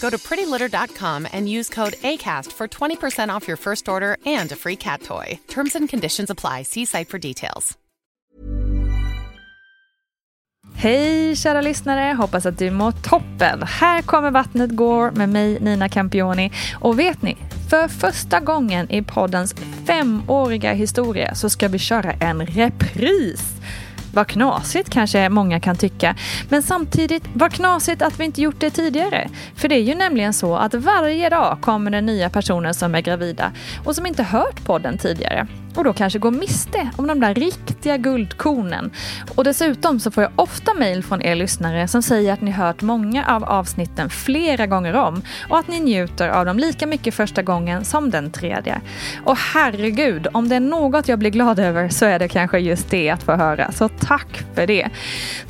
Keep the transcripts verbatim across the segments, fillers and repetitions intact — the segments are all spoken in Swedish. Go to pretty litter dot com and use code ACAST for twenty percent off your first order and a free cat toy. Terms and conditions apply. See site for details. Hej kära lyssnare, hoppas att du mår toppen. Här kommer Vattnet går med mig, Nina Campioni. Och vet ni, för första gången i poddens femåriga historia så ska vi köra en repris. Vad knasigt kanske många kan tycka, men samtidigt vad knasigt att vi inte gjort det tidigare. För det är ju nämligen så att varje dag kommer det nya personer som är gravida och som inte hört podden tidigare. Och då kanske går miste om de där riktiga guldkornen. Och dessutom så får jag ofta mejl från er lyssnare som säger att ni hört många av avsnitten flera gånger om. Och att ni njuter av dem lika mycket första gången som den tredje. Och herregud, om det är något jag blir glad över så är det kanske just det att få höra. Så tack för det.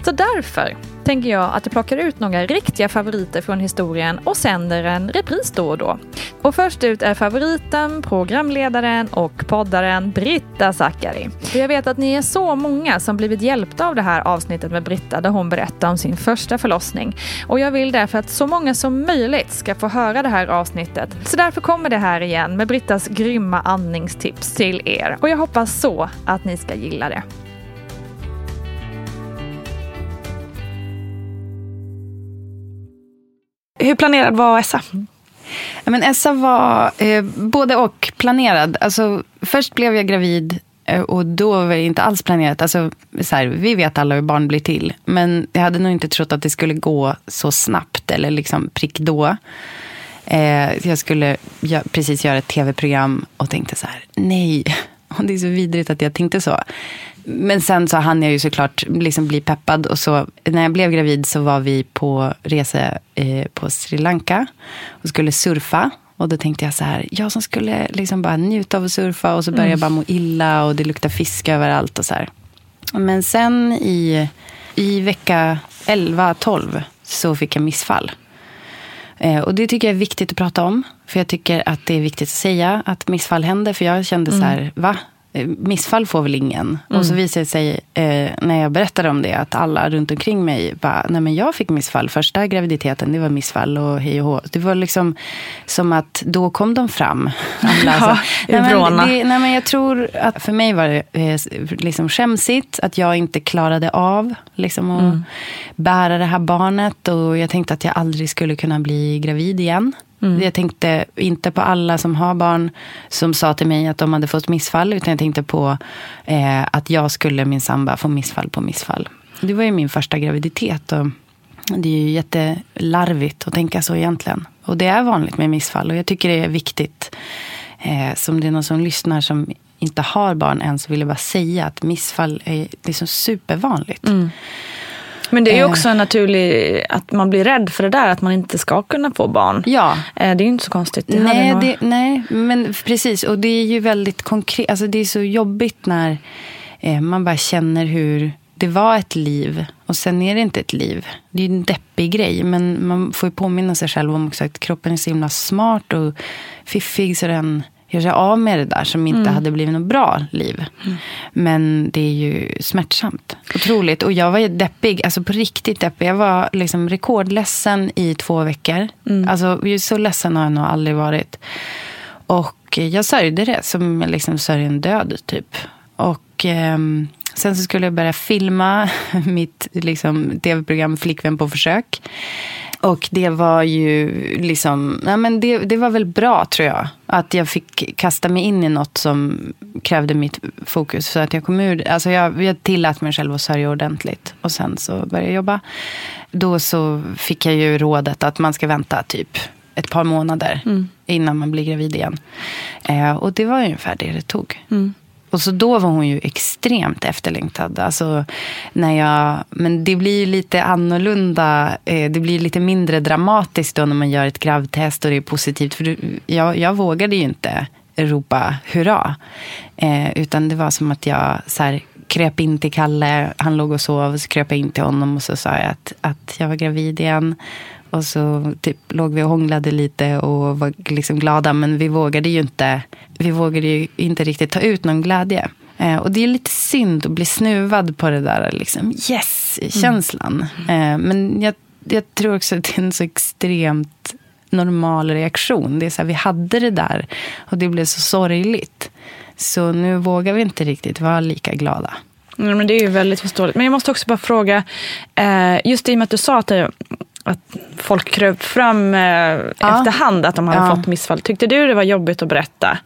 Så därför tänker jag att jag plockar ut några riktiga favoriter från historien och sänder en repris då och då. Och först ut är favoriten, programledaren och poddaren Britta Zachary. För jag vet att ni är så många som blivit hjälpta av det här avsnittet med Britta där hon berättar om sin första förlossning. Och jag vill därför att så många som möjligt ska få höra det här avsnittet. Så därför kommer det här igen med Brittas grymma andningstips till er. Och jag hoppas så att ni ska gilla det. Hur planerad var Essa? Ja, men Essa var eh, både och planerad. Alltså, först blev jag gravid eh, och då var det inte alls planerat. Alltså, så här, vi vet alla hur barn blir till. Men jag hade nog inte trott att det skulle gå så snabbt eller liksom prick då. Eh, jag skulle gö- precis göra ett tv-program och tänkte så här, nej. Och det är så vidrigt att jag tänkte så. Men sen så hann jag ju såklart liksom bli peppad. Och så när jag blev gravid så var vi på resa eh, på Sri Lanka. Och skulle surfa. Och då tänkte jag så här, jag som skulle liksom bara njuta av att surfa. Och så började mm. jag bara må illa och det luktar fisk överallt och så här. Men sen i, i vecka elva tolv så fick jag missfall. Eh, och det tycker jag är viktigt att prata om. För jag tycker att det är viktigt att säga att missfall händer. För jag kände mm. så här, va? missfall får väl ingen. Mm. Och så visade det sig eh, när jag berättade om det att alla runt omkring mig bara, nej men jag fick missfall. Första graviditeten, det var missfall och hej och hå. Det var liksom som att då kom de fram. Alla, ja, nej, men, det, nej men jag tror att för mig var det eh, liksom skämsigt att jag inte klarade av liksom att mm. bära det här barnet. Och jag tänkte att jag aldrig skulle kunna bli gravid igen. Mm. Jag tänkte inte på alla som har barn som sa till mig att de hade fått missfall, utan jag tänkte på eh, att jag skulle min samba få missfall på missfall. Det var ju min första graviditet och det är ju jättelarvigt att tänka så egentligen. Och det är vanligt med missfall och jag tycker det är viktigt. Eh, som det är någon som lyssnar som inte har barn än, så vill jag bara säga att missfall är liksom supervanligt. Mm. Men det är ju också en naturlig, att man blir rädd för det där, att man inte ska kunna få barn. Ja. Det är ju inte så konstigt. Det nej, några... det, nej, men precis. Och det är ju väldigt konkret, alltså det är så jobbigt när eh, man bara känner hur det var ett liv och sen är det inte ett liv. Det är ju en deppig grej, men man får ju påminna sig själv om också att kroppen är så himla smart och fiffig så den gör sig av med det där som inte mm. hade blivit något bra liv. Mm. Men det är ju smärtsamt. Otroligt. Och jag var ju deppig. Alltså på riktigt deppig. Jag var liksom rekordledsen i två veckor. Mm. Alltså så ledsen har jag nog aldrig varit. Och jag sörjde det som liksom sörjer en död typ. Och eh, sen så skulle jag börja filma mitt liksom tv-program Flickvän på försök. Och det var ju liksom, ja men det, det var väl bra tror jag. Att jag fick kasta mig in i något som krävde mitt fokus. Så att jag kom ur, alltså jag, jag tillät mig själv att sörja ordentligt. Och sen så började jag jobba. Då så fick jag ju rådet att man ska vänta typ ett par månader mm. innan man blir gravid igen. Eh, och det var ju ungefär det det tog. Mm. Och så då var hon ju extremt efterlängtad. Alltså, när jag, men det blir ju lite annorlunda. Eh, det blir lite mindre dramatiskt då när man gör ett gravtest och det är positivt. För jag, jag vågade ju inte ropa hurra. Eh, utan det var som att jag så här, kröp in till Kalle. Han låg och sov och så kröp jag in till honom och så sa jag att, att jag var gravid igen. Och så typ låg vi och hånglade lite och var liksom glada. Men vi vågade ju inte, vi vågade ju inte riktigt ta ut någon glädje. Eh, och det är lite synd att bli snuvad på det där liksom yes-känslan. Mm. Eh, men jag, jag tror också att det är en så extremt normal reaktion. Det är så här, vi hade det där och det blev så sorgligt. Så nu vågar vi inte riktigt vara lika glada. Nej, men det är ju väldigt förståeligt. Men jag måste också bara fråga, eh, just i och med att du sa att jag, att folk kröp fram eh, ja. efterhand att de hade ja. fått missfall. Tyckte du det var jobbigt att berätta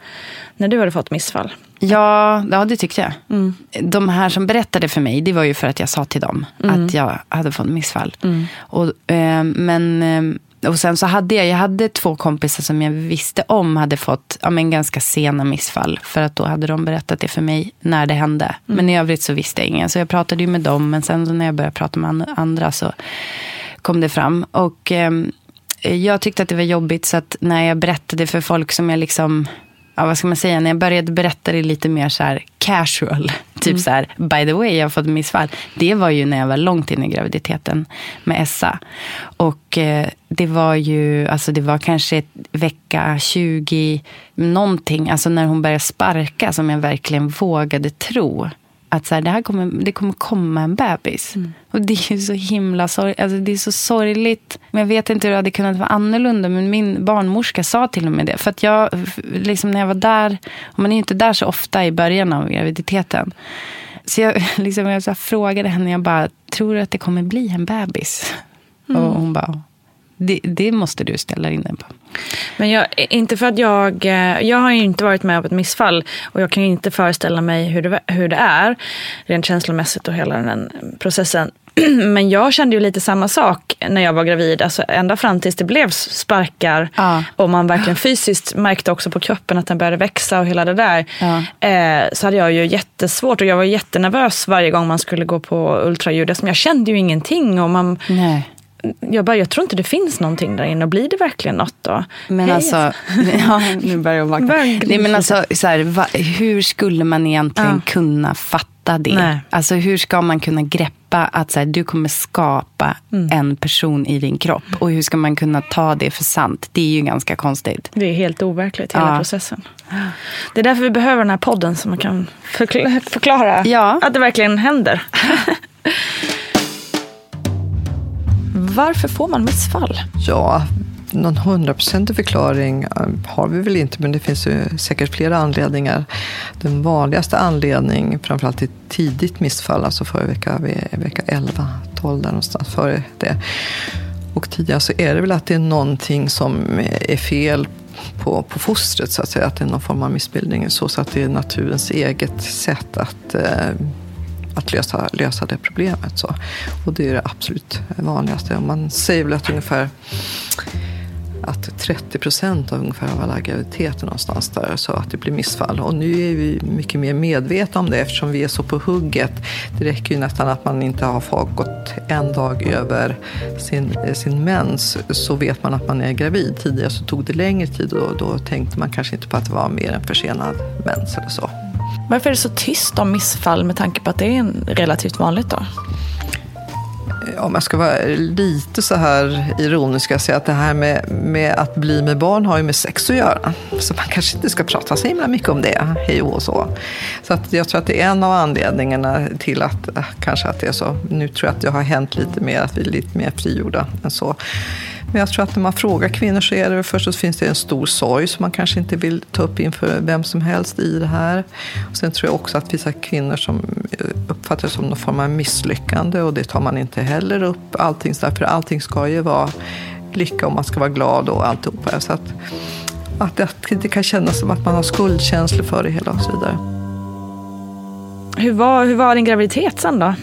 när du hade fått missfall? Ja, ja det tyckte jag. Mm. De här som berättade för mig, det var ju för att jag sa till dem mm. att jag hade fått missfall. Mm. Och, eh, men, och sen så hade jag, jag hade två kompisar som jag visste om hade fått ja, men ganska sena missfall. För att då hade de berättat det för mig när det hände. Mm. Men i övrigt så visste jag ingen. Så jag pratade ju med dem, men sen när jag började prata med andra så kom det fram. Och eh, jag tyckte att det var jobbigt, så att när jag berättade för folk som jag liksom, ja vad ska man säga, när jag började berätta det lite mer så här casual, typ mm. så här, by the way jag har fått missfall. Det var ju när jag var långt in i graviditeten med Essa. Och eh, det var ju, alltså det var kanske vecka tjugo någonting, alltså när hon började sparka som jag verkligen vågade tro att så här, det här kommer, det kommer komma en bebis. Mm. Och det är ju så himla sorg, alltså det är så sorgligt. Men jag vet inte hur det hade kunnat vara annorlunda, men min barnmorska sa till och med det. För att jag, liksom när jag var där, och man är ju inte där så ofta i början av graviditeten. Så jag, liksom, jag så här frågade henne, jag bara, tror du att det kommer bli en bebis? Mm. Och hon bara, det, det måste du ställa in den på. Men jag, inte för att jag, jag har ju inte varit med om ett missfall och jag kan ju inte föreställa mig hur det, hur det är rent känslomässigt och hela den processen. Men jag kände ju lite samma sak när jag var gravid, alltså ända fram tills det blev sparkar ja. och man verkligen fysiskt märkte också på kroppen att den började växa och hela det där ja. eh, så hade jag ju jättesvårt och jag var jättenervös varje gång man skulle gå på ultraljud, som jag kände ju ingenting och man... Nej. Jag bara, jag tror inte det finns någonting där inne. Och blir det verkligen något då? Men hej. Alltså, ja, nu börjar jag vakna. Nej, men alltså, så här, va, hur skulle man egentligen ja. kunna fatta det? Nej. Alltså, hur ska man kunna greppa släppa att så här, du kommer skapa mm. en person i din kropp. Och hur ska man kunna ta det för sant? Det är ju ganska konstigt. Det är helt overkligt, hela ja. processen. Det är därför vi behöver den här podden som man kan förkla- förklara ja. att det verkligen händer. Varför får man missfall? Ja, någon hundraprocentig förklaring har vi väl inte, men det finns ju säkert flera anledningar. Den vanligaste anledningen, framförallt i tidigt missfall, alltså före vecka, vecka elva tolv där någonstans före det. Och tidigare så är det väl att det är någonting som är fel på, på fostret, så att säga, att det är någon form av missbildning, så, så att det är naturens eget sätt att... Eh, att lösa, lösa det problemet. Så. Och det är det absolut vanligaste. Man säger väl att ungefär att trettio procent av ungefär av alla graviditeter någonstans där, så att det blir missfall. Och nu är vi mycket mer medvetna om det eftersom vi är så på hugget. Det räcker ju nästan att man inte har gått en dag över sin, sin mens, så vet man att man är gravid. Tidigare så tog det längre tid och då tänkte man kanske inte på att det var mer än försenad mens eller så. Varför är det så tyst om missfall med tanke på att det är en relativt vanligt då? Om jag ska vara lite så här ironisk ska jag säga att det här med, med att bli med barn har ju med sex att göra. Så man kanske inte ska prata så himla mycket om det, hej och så. Så att jag tror att det är en av anledningarna till att kanske att det är så. Nu tror jag att det har hänt lite mer, att vi är lite mer frigjorda än så. Men jag tror att när man frågar kvinnor så är det först så finns det en stor sorg som man kanske inte vill ta upp inför vem som helst i det här. Och sen tror jag också att vissa kvinnor som uppfattar det som någon form av misslyckande, och det tar man inte heller upp allting sådär, för allting ska ju vara lycka och man ska vara glad och alltihopa. Så att, att det kan kännas som att man har skuldkänslor för det hela och så vidare. Hur var, hur var din graviditet sen då?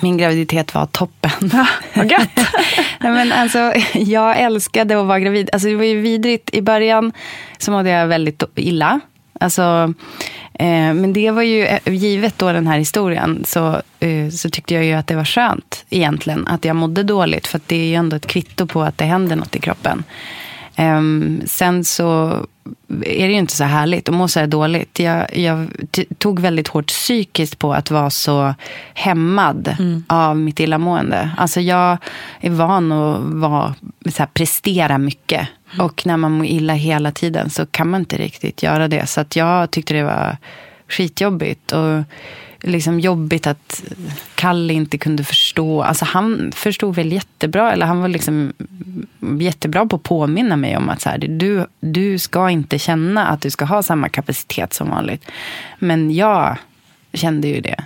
Min graviditet var toppen. Ja, vad gött. Nej, men alltså, jag älskade att vara gravid. Alltså, det var ju vidrigt. I början så mådde jag väldigt illa. Alltså, eh, men det var ju, givet då den här historien, så, eh, så tyckte jag ju att det var skönt egentligen. Att jag mådde dåligt, för att det är ju ändå ett kvitto på att det händer något i kroppen. Eh, sen så är det ju inte så härligt och må så här dåligt. Jag, jag t- tog väldigt hårt psykiskt på att vara så hämmad mm. av mitt illamående. Alltså jag är van att vara, så här, prestera mycket. Mm. Och när man mår illa hela tiden så kan man inte riktigt göra det. Så att jag tyckte det var skitjobbigt och liksom jobbigt att Kalle inte kunde förstå. Alltså han förstod väl jättebra, eller han var liksom jättebra på att påminna mig om att så här, du, du ska inte känna att du ska ha samma kapacitet som vanligt. Men jag kände ju det,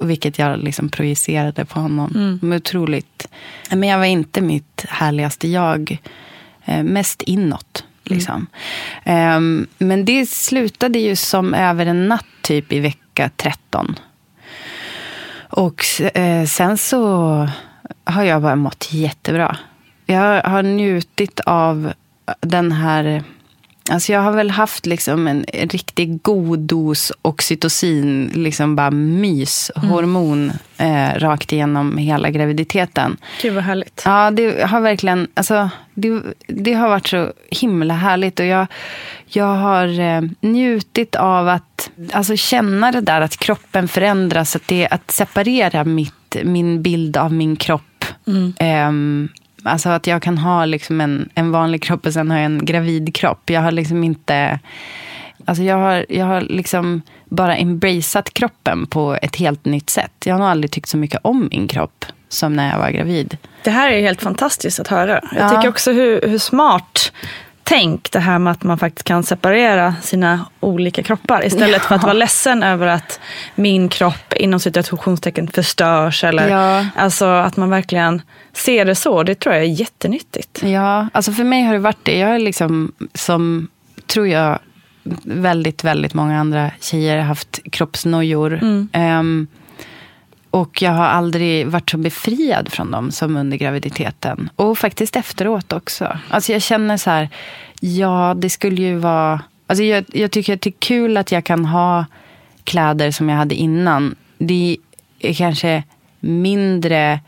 vilket jag liksom projicerade på honom. Mm. Otroligt. Men jag var inte mitt härligaste jag, mest inåt. Liksom. Mm. Um, men det slutade ju som över en natt typ i vecka tretton. Och uh, sen så har jag bara mått jättebra. Jag har njutit av den här... Alltså jag har väl haft liksom en riktigt god dos oxytocin, liksom bara myshormon mm. eh, rakt igenom hela graviditeten. Gud vad härligt. Ja, det har verkligen, alltså det, det har varit så himla härligt, och jag, jag har eh, njutit av att alltså känna det där att kroppen förändras, att, det, att separera mitt, min bild av min kropp. Mm. Eh, Alltså att jag kan ha liksom en, en vanlig kropp och sen har jag en gravid kropp. Jag har liksom inte... Alltså jag har, jag har liksom bara embraceat kroppen på ett helt nytt sätt. Jag har nog aldrig tyckt så mycket om min kropp som när jag var gravid. Det här är helt fantastiskt att höra. Jag ja. tycker också hur, hur smart... Tänk det här med att man faktiskt kan separera sina olika kroppar istället ja. för att vara ledsen över att min kropp inom situationstecken förstörs eller ja. alltså att man verkligen ser det så. Det tror jag är jättenyttigt. Ja, alltså för mig har det varit det. Jag är liksom, som tror jag väldigt, väldigt många andra tjejer haft kroppsnojor. Mm. Um, och jag har aldrig varit så befriad från dem som under graviditeten. Och faktiskt efteråt också. Alltså jag känner så här, ja det skulle ju vara... Alltså jag, jag tycker att det är kul att jag kan ha kläder som jag hade innan. Det är kanske mindre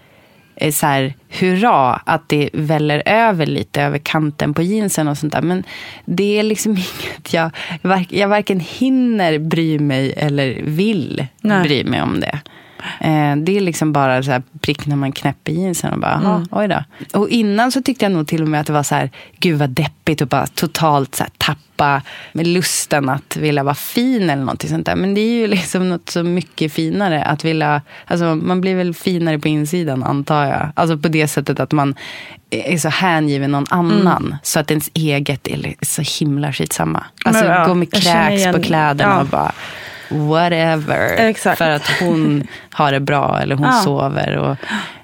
så här, hurra att det väller över lite över kanten på jeansen och sånt där. Men det är liksom inget jag... Jag varken hinner bry mig eller vill Nej. bry mig om det. Eh, det är liksom bara så här prick när man knäpper jeansen och bara, mm. oj då. Och innan så tyckte jag nog till och med att det var så här, gud vad deppigt och bara totalt så här tappa med lusten att vilja vara fin eller någonting sånt där. Men det är ju liksom något så mycket finare att vilja, alltså man blir väl finare på insidan antar jag. Alltså på det sättet att man är så hängiven någon annan mm. så att ens eget är så himla skitsamma. Alltså ja, gå med kräks på kläderna ja. och bara whatever. Exakt. För att hon har det bra eller hon ja. sover och,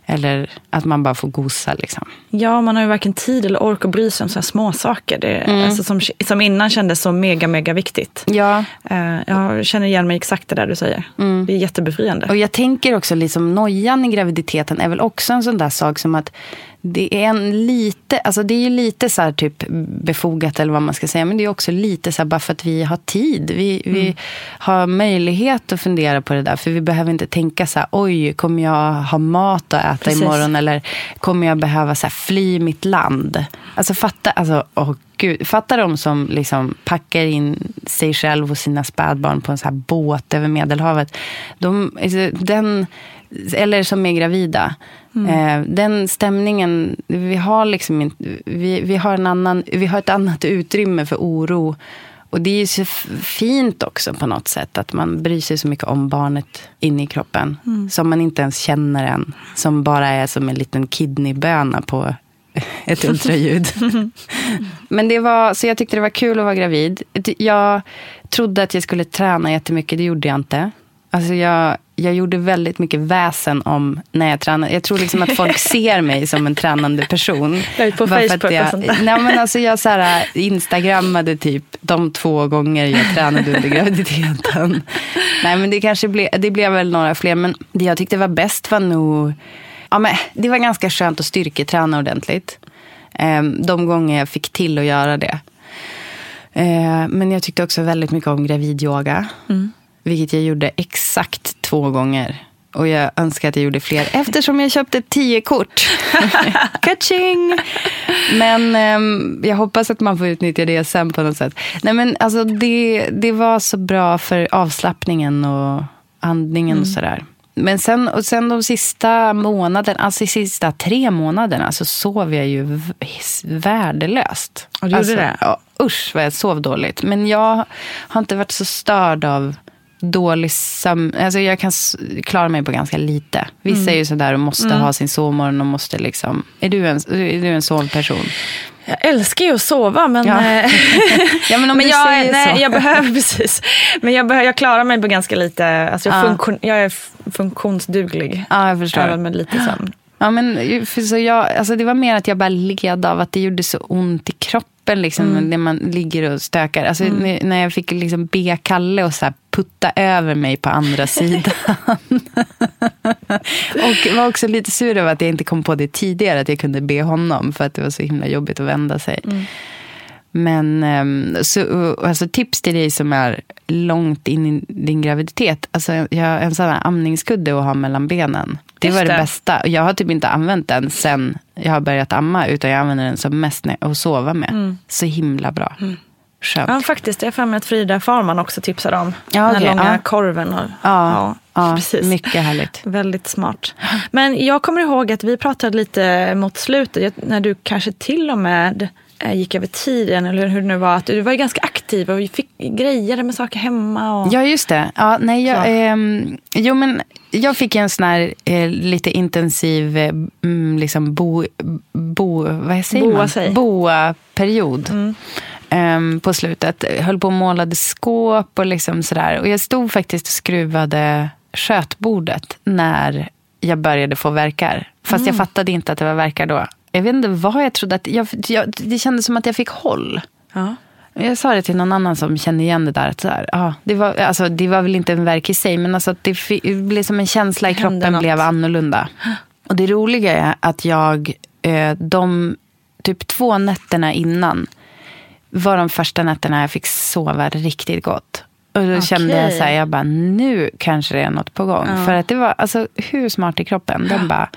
eller att man bara får gosa liksom. Ja, man har ju varken tid eller ork att bry sig om sådana små saker. Det, mm. alltså, som, som innan kändes så mega, mega viktigt. Ja. Uh, jag känner igen mig exakt det där du säger. Mm. Det är jättebefriande. Och jag tänker också liksom nojan i graviditeten är väl också en sån där sak som att det är en lite, alltså det är ju lite så här typ befogat eller vad man ska säga, men det är också lite så här bara för att vi har tid, vi, mm. vi har möjlighet att fundera på det där, för vi behöver inte tänka så här, oj kommer jag ha mat att äta Precis. imorgon eller kommer jag behöva så här fly mitt land, alltså fatta, alltså åh gud, fatta de som liksom packar in sig själv och sina spädbarn på en så här båt över Medelhavet, de, den eller som är gravida. Mm. Eh, den stämningen vi har liksom inte, vi vi har en annan vi har ett annat utrymme för oro, och det är ju så fint också på något sätt att man bryr sig så mycket om barnet inne i kroppen mm. som man inte ens känner än, som bara är som en liten kidneyböna på ett ultraljud. Men det var, så jag tyckte det var kul att vara gravid. Jag trodde att jag skulle träna jättemycket, det gjorde jag inte. Alltså jag jag gjorde väldigt mycket väsen om när jag tränade. Jag tror liksom att folk ser mig som en tränande person. Lagt på Facebook jag, och sånt där. Nej men alltså jag så här instagrammade typ de två gånger jag tränade under graviditeten. Nej men det kanske blev, det blev väl några fler, men det jag tyckte var bäst var nog, ja men det var ganska skönt att styrketräna ordentligt. De gånger jag fick till att göra det. Men jag tyckte också väldigt mycket om gravidyoga. Mm. Vilket jag gjorde exakt två gånger. Och jag önskar att jag gjorde fler. Eftersom jag köpte tio kort. Catching! Men um, jag hoppas att man får utnyttja det sen på något sätt. Nej men alltså det, det var så bra för avslappningen och andningen mm. och sådär. Men sen, och sen de sista månaderna, alltså de sista tre månaderna så sov jag ju v- värdelöst. Och du alltså, gjorde det? Ja, usch vad jag sov dåligt. Men jag har inte varit så störd av dålig sam... Alltså jag kan s- klara mig på ganska lite. Vissa mm. är ju sådär och måste mm. ha sin sovmorgon och måste liksom... Är du en, är du en sovperson? Jag älskar ju att sova, men... Ja, ja men om men du jag, säger nej, så. Jag behöver precis. Men jag, behöver, jag klarar mig på ganska lite... Alltså jag, ah. funktion, jag är funktionsduglig. Ja, ah, jag förstår. Även med lite sömn. Ja, men för så jag, alltså det var mer att jag bara led av att det gjorde så ont i kroppen liksom, mm. när man ligger och stökar. Alltså mm. när jag fick liksom be Kalle och så här putta över mig på andra sidan. Och var också lite sur över att jag inte kom på det tidigare, att jag kunde be honom, för att det var så himla jobbigt att vända sig. Mm. Men så, alltså tips till dig som är långt in i din graviditet, alltså jag har en sån här amningskudde att ha mellan benen. Det Just var det, det bästa. Jag har typ inte använt den sen jag har börjat amma, utan jag använder den som mest att sova med. Mm. Så himla bra. Mm. Skönt. Ja, faktiskt. Det är framme att Frida Farman också tipsar om. Ja, okay. Den långa ja. korven. Och, ja, ja, ja precis. Mycket härligt. Väldigt smart. Men jag kommer ihåg att vi pratade lite mot slutet, när du kanske till och med gick över tiden, eller hur det nu var, att du var ju ganska aktiv och fick grejer med saker hemma. Och... Ja, just det. Ja, nej, jag, eh, jo, men jag fick en sån här eh, lite intensiv eh, liksom bo, bo, vad säger Boa man? Sig. Boa-period. Mm. Eh, på slutet. Jag höll på och målade skåp och liksom sådär. Och jag stod faktiskt och skruvade skötbordet när jag började få verkar. Fast mm. jag fattade inte att det var verkar då. Jag vet inte vad jag trodde. Att jag, jag, det kändes som att jag fick håll. Ja. Jag sa det till någon annan som kände igen det där. Att så här, ah, det, var, alltså, det var väl inte en verk i sig, men alltså, det, f- det blev som en känsla i kroppen blev annorlunda. Och det roliga är att jag, eh, de typ två nätterna innan var de första nätterna jag fick sova riktigt gott. Och då okay. kände jag så här, jag bara, nu kanske det är något på gång. Ja. För att det var, alltså hur smart i kroppen. Den bara,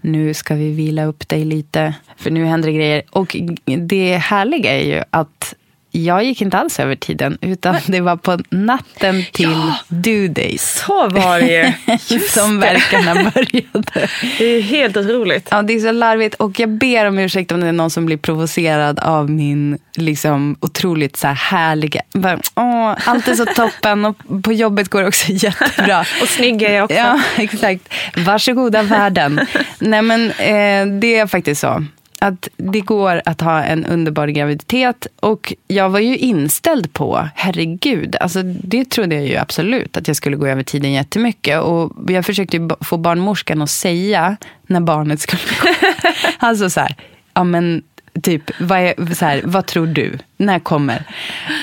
nu ska vi vila upp dig lite. För nu händer det grejer. Och det härliga är ju att jag gick inte alls över tiden, utan det var på natten till ja, due days. Så var det ju. Som verkarna började. Det är helt otroligt. Ja, det är så larvigt. Och jag ber om ursäkt om det är någon som blir provocerad av min liksom otroligt så här härliga. Bara, åh, allt är så toppen och på jobbet går det också jättebra. Och snygg är jag också. Ja, exakt. Varsågoda världen. Nej, men eh, det är faktiskt så. Att det går att ha en underbar graviditet. Och jag var ju inställd på, herregud, alltså det trodde jag ju absolut, att jag skulle gå över tiden jättemycket. Och jag försökte ju få barnmorskan att säga när barnet skulle gå. Alltså så här, ja men typ, vad, är, så här, vad tror du? När kommer?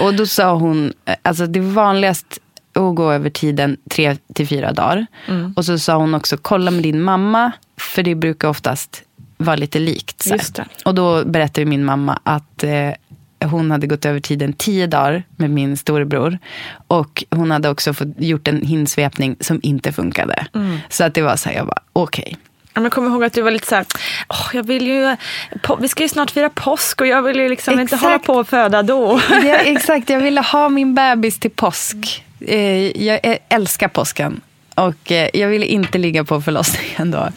Och då sa hon, alltså det vanligast att gå över tiden tre till fyra dagar. Mm. Och så sa hon också, kolla med din mamma, för det brukar oftast var lite likt. Just det. Och då berättade min mamma att eh, hon hade gått över tiden tio dagar med min storebror. Och hon hade också fått, gjort en hinsvepning som inte funkade. Mm. Så att det var så här, jag bara, okej. Okay. Ja, men kommer ihåg att du var lite så här, oh, jag vill ju, po- vi ska ju snart fira påsk och jag vill ju liksom exakt, inte hålla på och föda då. Ja, exakt, jag ville ha min bebis till påsk. Eh, jag älskar påsken. Och eh, jag ville inte ligga på förlossningen då.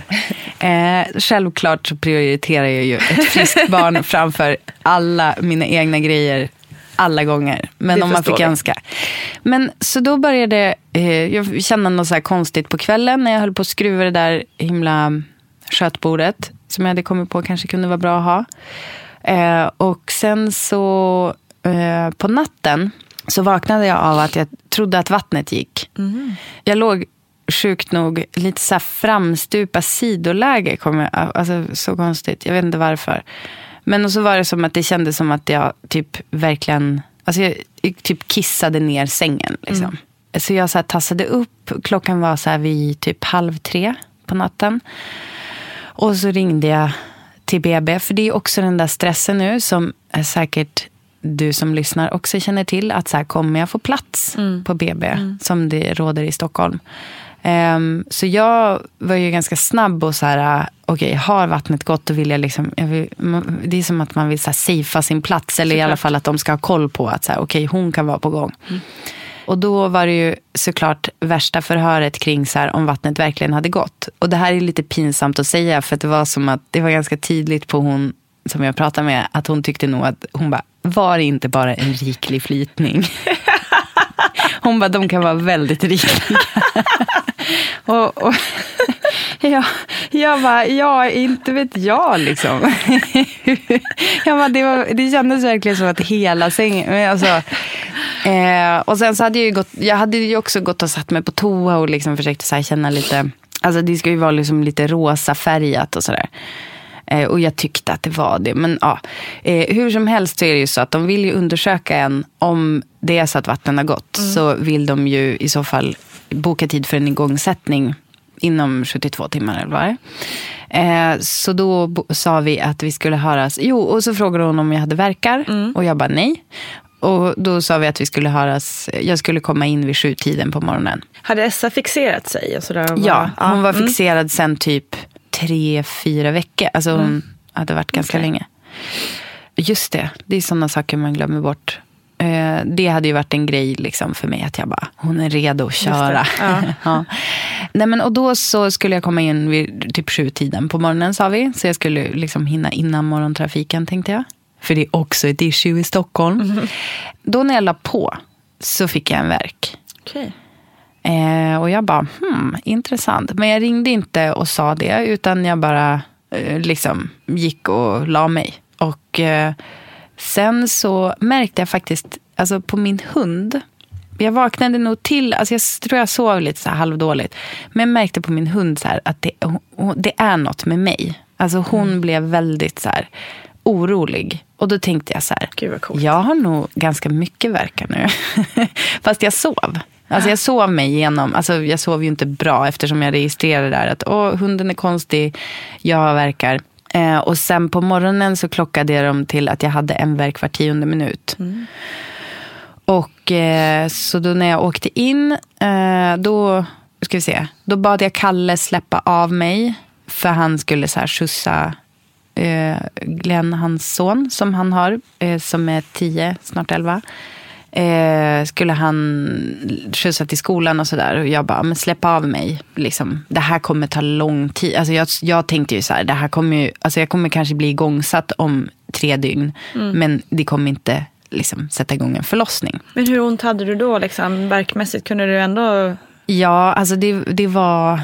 Eh, självklart så prioriterar jag ju ett friskt barn framför alla mina egna grejer alla gånger. Men det om man fick det önska. Men så då började eh, jag känna något så här konstigt på kvällen när jag höll på att skruva det där himla skötbordet som jag hade kommit på kanske kunde vara bra att ha. Eh, och sen så eh, på natten så vaknade jag av att jag trodde att vattnet gick. Mm. Jag låg sjukt nog lite så här framstupa sidoläge, kom jag, alltså så konstigt, jag vet inte varför, men och så var det som att det kändes som att jag typ verkligen, alltså jag typ kissade ner sängen liksom. Mm. Så jag så här tassade upp, klockan var så här vid typ halv tre på natten och så ringde jag till B B, för det är också den där stressen nu som säkert du som lyssnar också känner till, att så här, kommer jag få plats mm. på B B mm. som det råder i Stockholm. Um, så jag var ju ganska snabb och så här, okej, okay, har vattnet gått och vill jag liksom, jag vill, det är som att man vill så här safea sin plats, eller såklart, i alla fall att de ska ha koll på att så här, okej, okay, hon kan vara på gång. Mm. Och då var det ju såklart värsta förhöret kring så här, om vattnet verkligen hade gått. Och det här är lite pinsamt att säga, för att det var som att det var ganska tydligt på hon som jag pratade med, att hon tyckte nog att hon bara, var det inte bara en riklig flytning? Hon bara, de kan vara väldigt rikliga. och, och ja, jag bara, ja, inte vet jag liksom. jag bara, det, var, det kändes verkligen som att hela sängen, alltså, eh, och sen så hade jag ju gått, jag hade ju också gått och satt mig på toa och liksom försökte så här känna lite, alltså det ska ju vara liksom lite rosa färgat och sådär. Och jag tyckte att det var det. Men ja, eh, hur som helst så är det ju så att de vill ju undersöka en. Om det är så att vattnet har gått mm. så vill de ju i så fall boka tid för en igångsättning inom sjuttiotvå timmar eller vad eh, Så då bo- sa vi att vi skulle höras. Jo, och så frågade hon om jag hade verkar mm. och jag bara nej. Och då sa vi att vi skulle höras, jag skulle komma in vid sju tiden på morgonen. Hade Essa fixerat sig? Och sådär, och var, ja, hon ja, var fixerad mm. sen typ tre, fyra veckor. Alltså hon mm. hade varit ganska okay. länge. Just det, det är sådana saker man glömmer bort. Eh, det hade ju varit en grej liksom för mig, att jag bara, hon är redo att köra. Ja. ja. Nej, men, och då så skulle jag komma in vid typ sju tiden på morgonen, sa vi. Så jag skulle liksom hinna innan morgontrafiken, tänkte jag. För det är också ett issue i Stockholm. Mm. Då när jag la på så fick jag en värk. Okej. Okay. Eh, och jag bara, hmm, intressant. Men jag ringde inte och sa det, utan jag bara eh, liksom gick och la mig. Och eh, sen så märkte jag faktiskt, alltså på min hund, jag vaknade nog till, alltså jag tror jag sov lite så här halvdåligt, men jag märkte på min hund så här att det, hon, det är något med mig. Alltså hon mm. blev väldigt så här orolig. Och då tänkte jag så här, gud vad coolt, jag har nog ganska mycket verkar nu. Fast jag sov. Alltså jag sov mig igenom, alltså jag sov ju inte bra eftersom jag registrerade där att åh, hunden är konstig, jag verkar. Eh, och sen på morgonen så klockade jag dem till att jag hade en verk var tionde minut. Mm. Och eh, så då när jag åkte in, eh, då, ska vi se, då bad jag Kalle släppa av mig, för han skulle så här skjutsa eh, Glenn, hans son som han har, eh, som är tio, snart elva, eh, skulle han skjutsa till skolan och sådär. Och jag bara, men släpp av mig liksom. Det här kommer ta lång tid. Alltså jag, jag tänkte ju så här, det här kommer ju, alltså jag kommer kanske bli igångsatt om tre dygn, mm. men det kommer inte liksom sätta igång en förlossning. Men hur ont hade du då liksom? Verkmässigt kunde du ändå... Ja, alltså det, det var...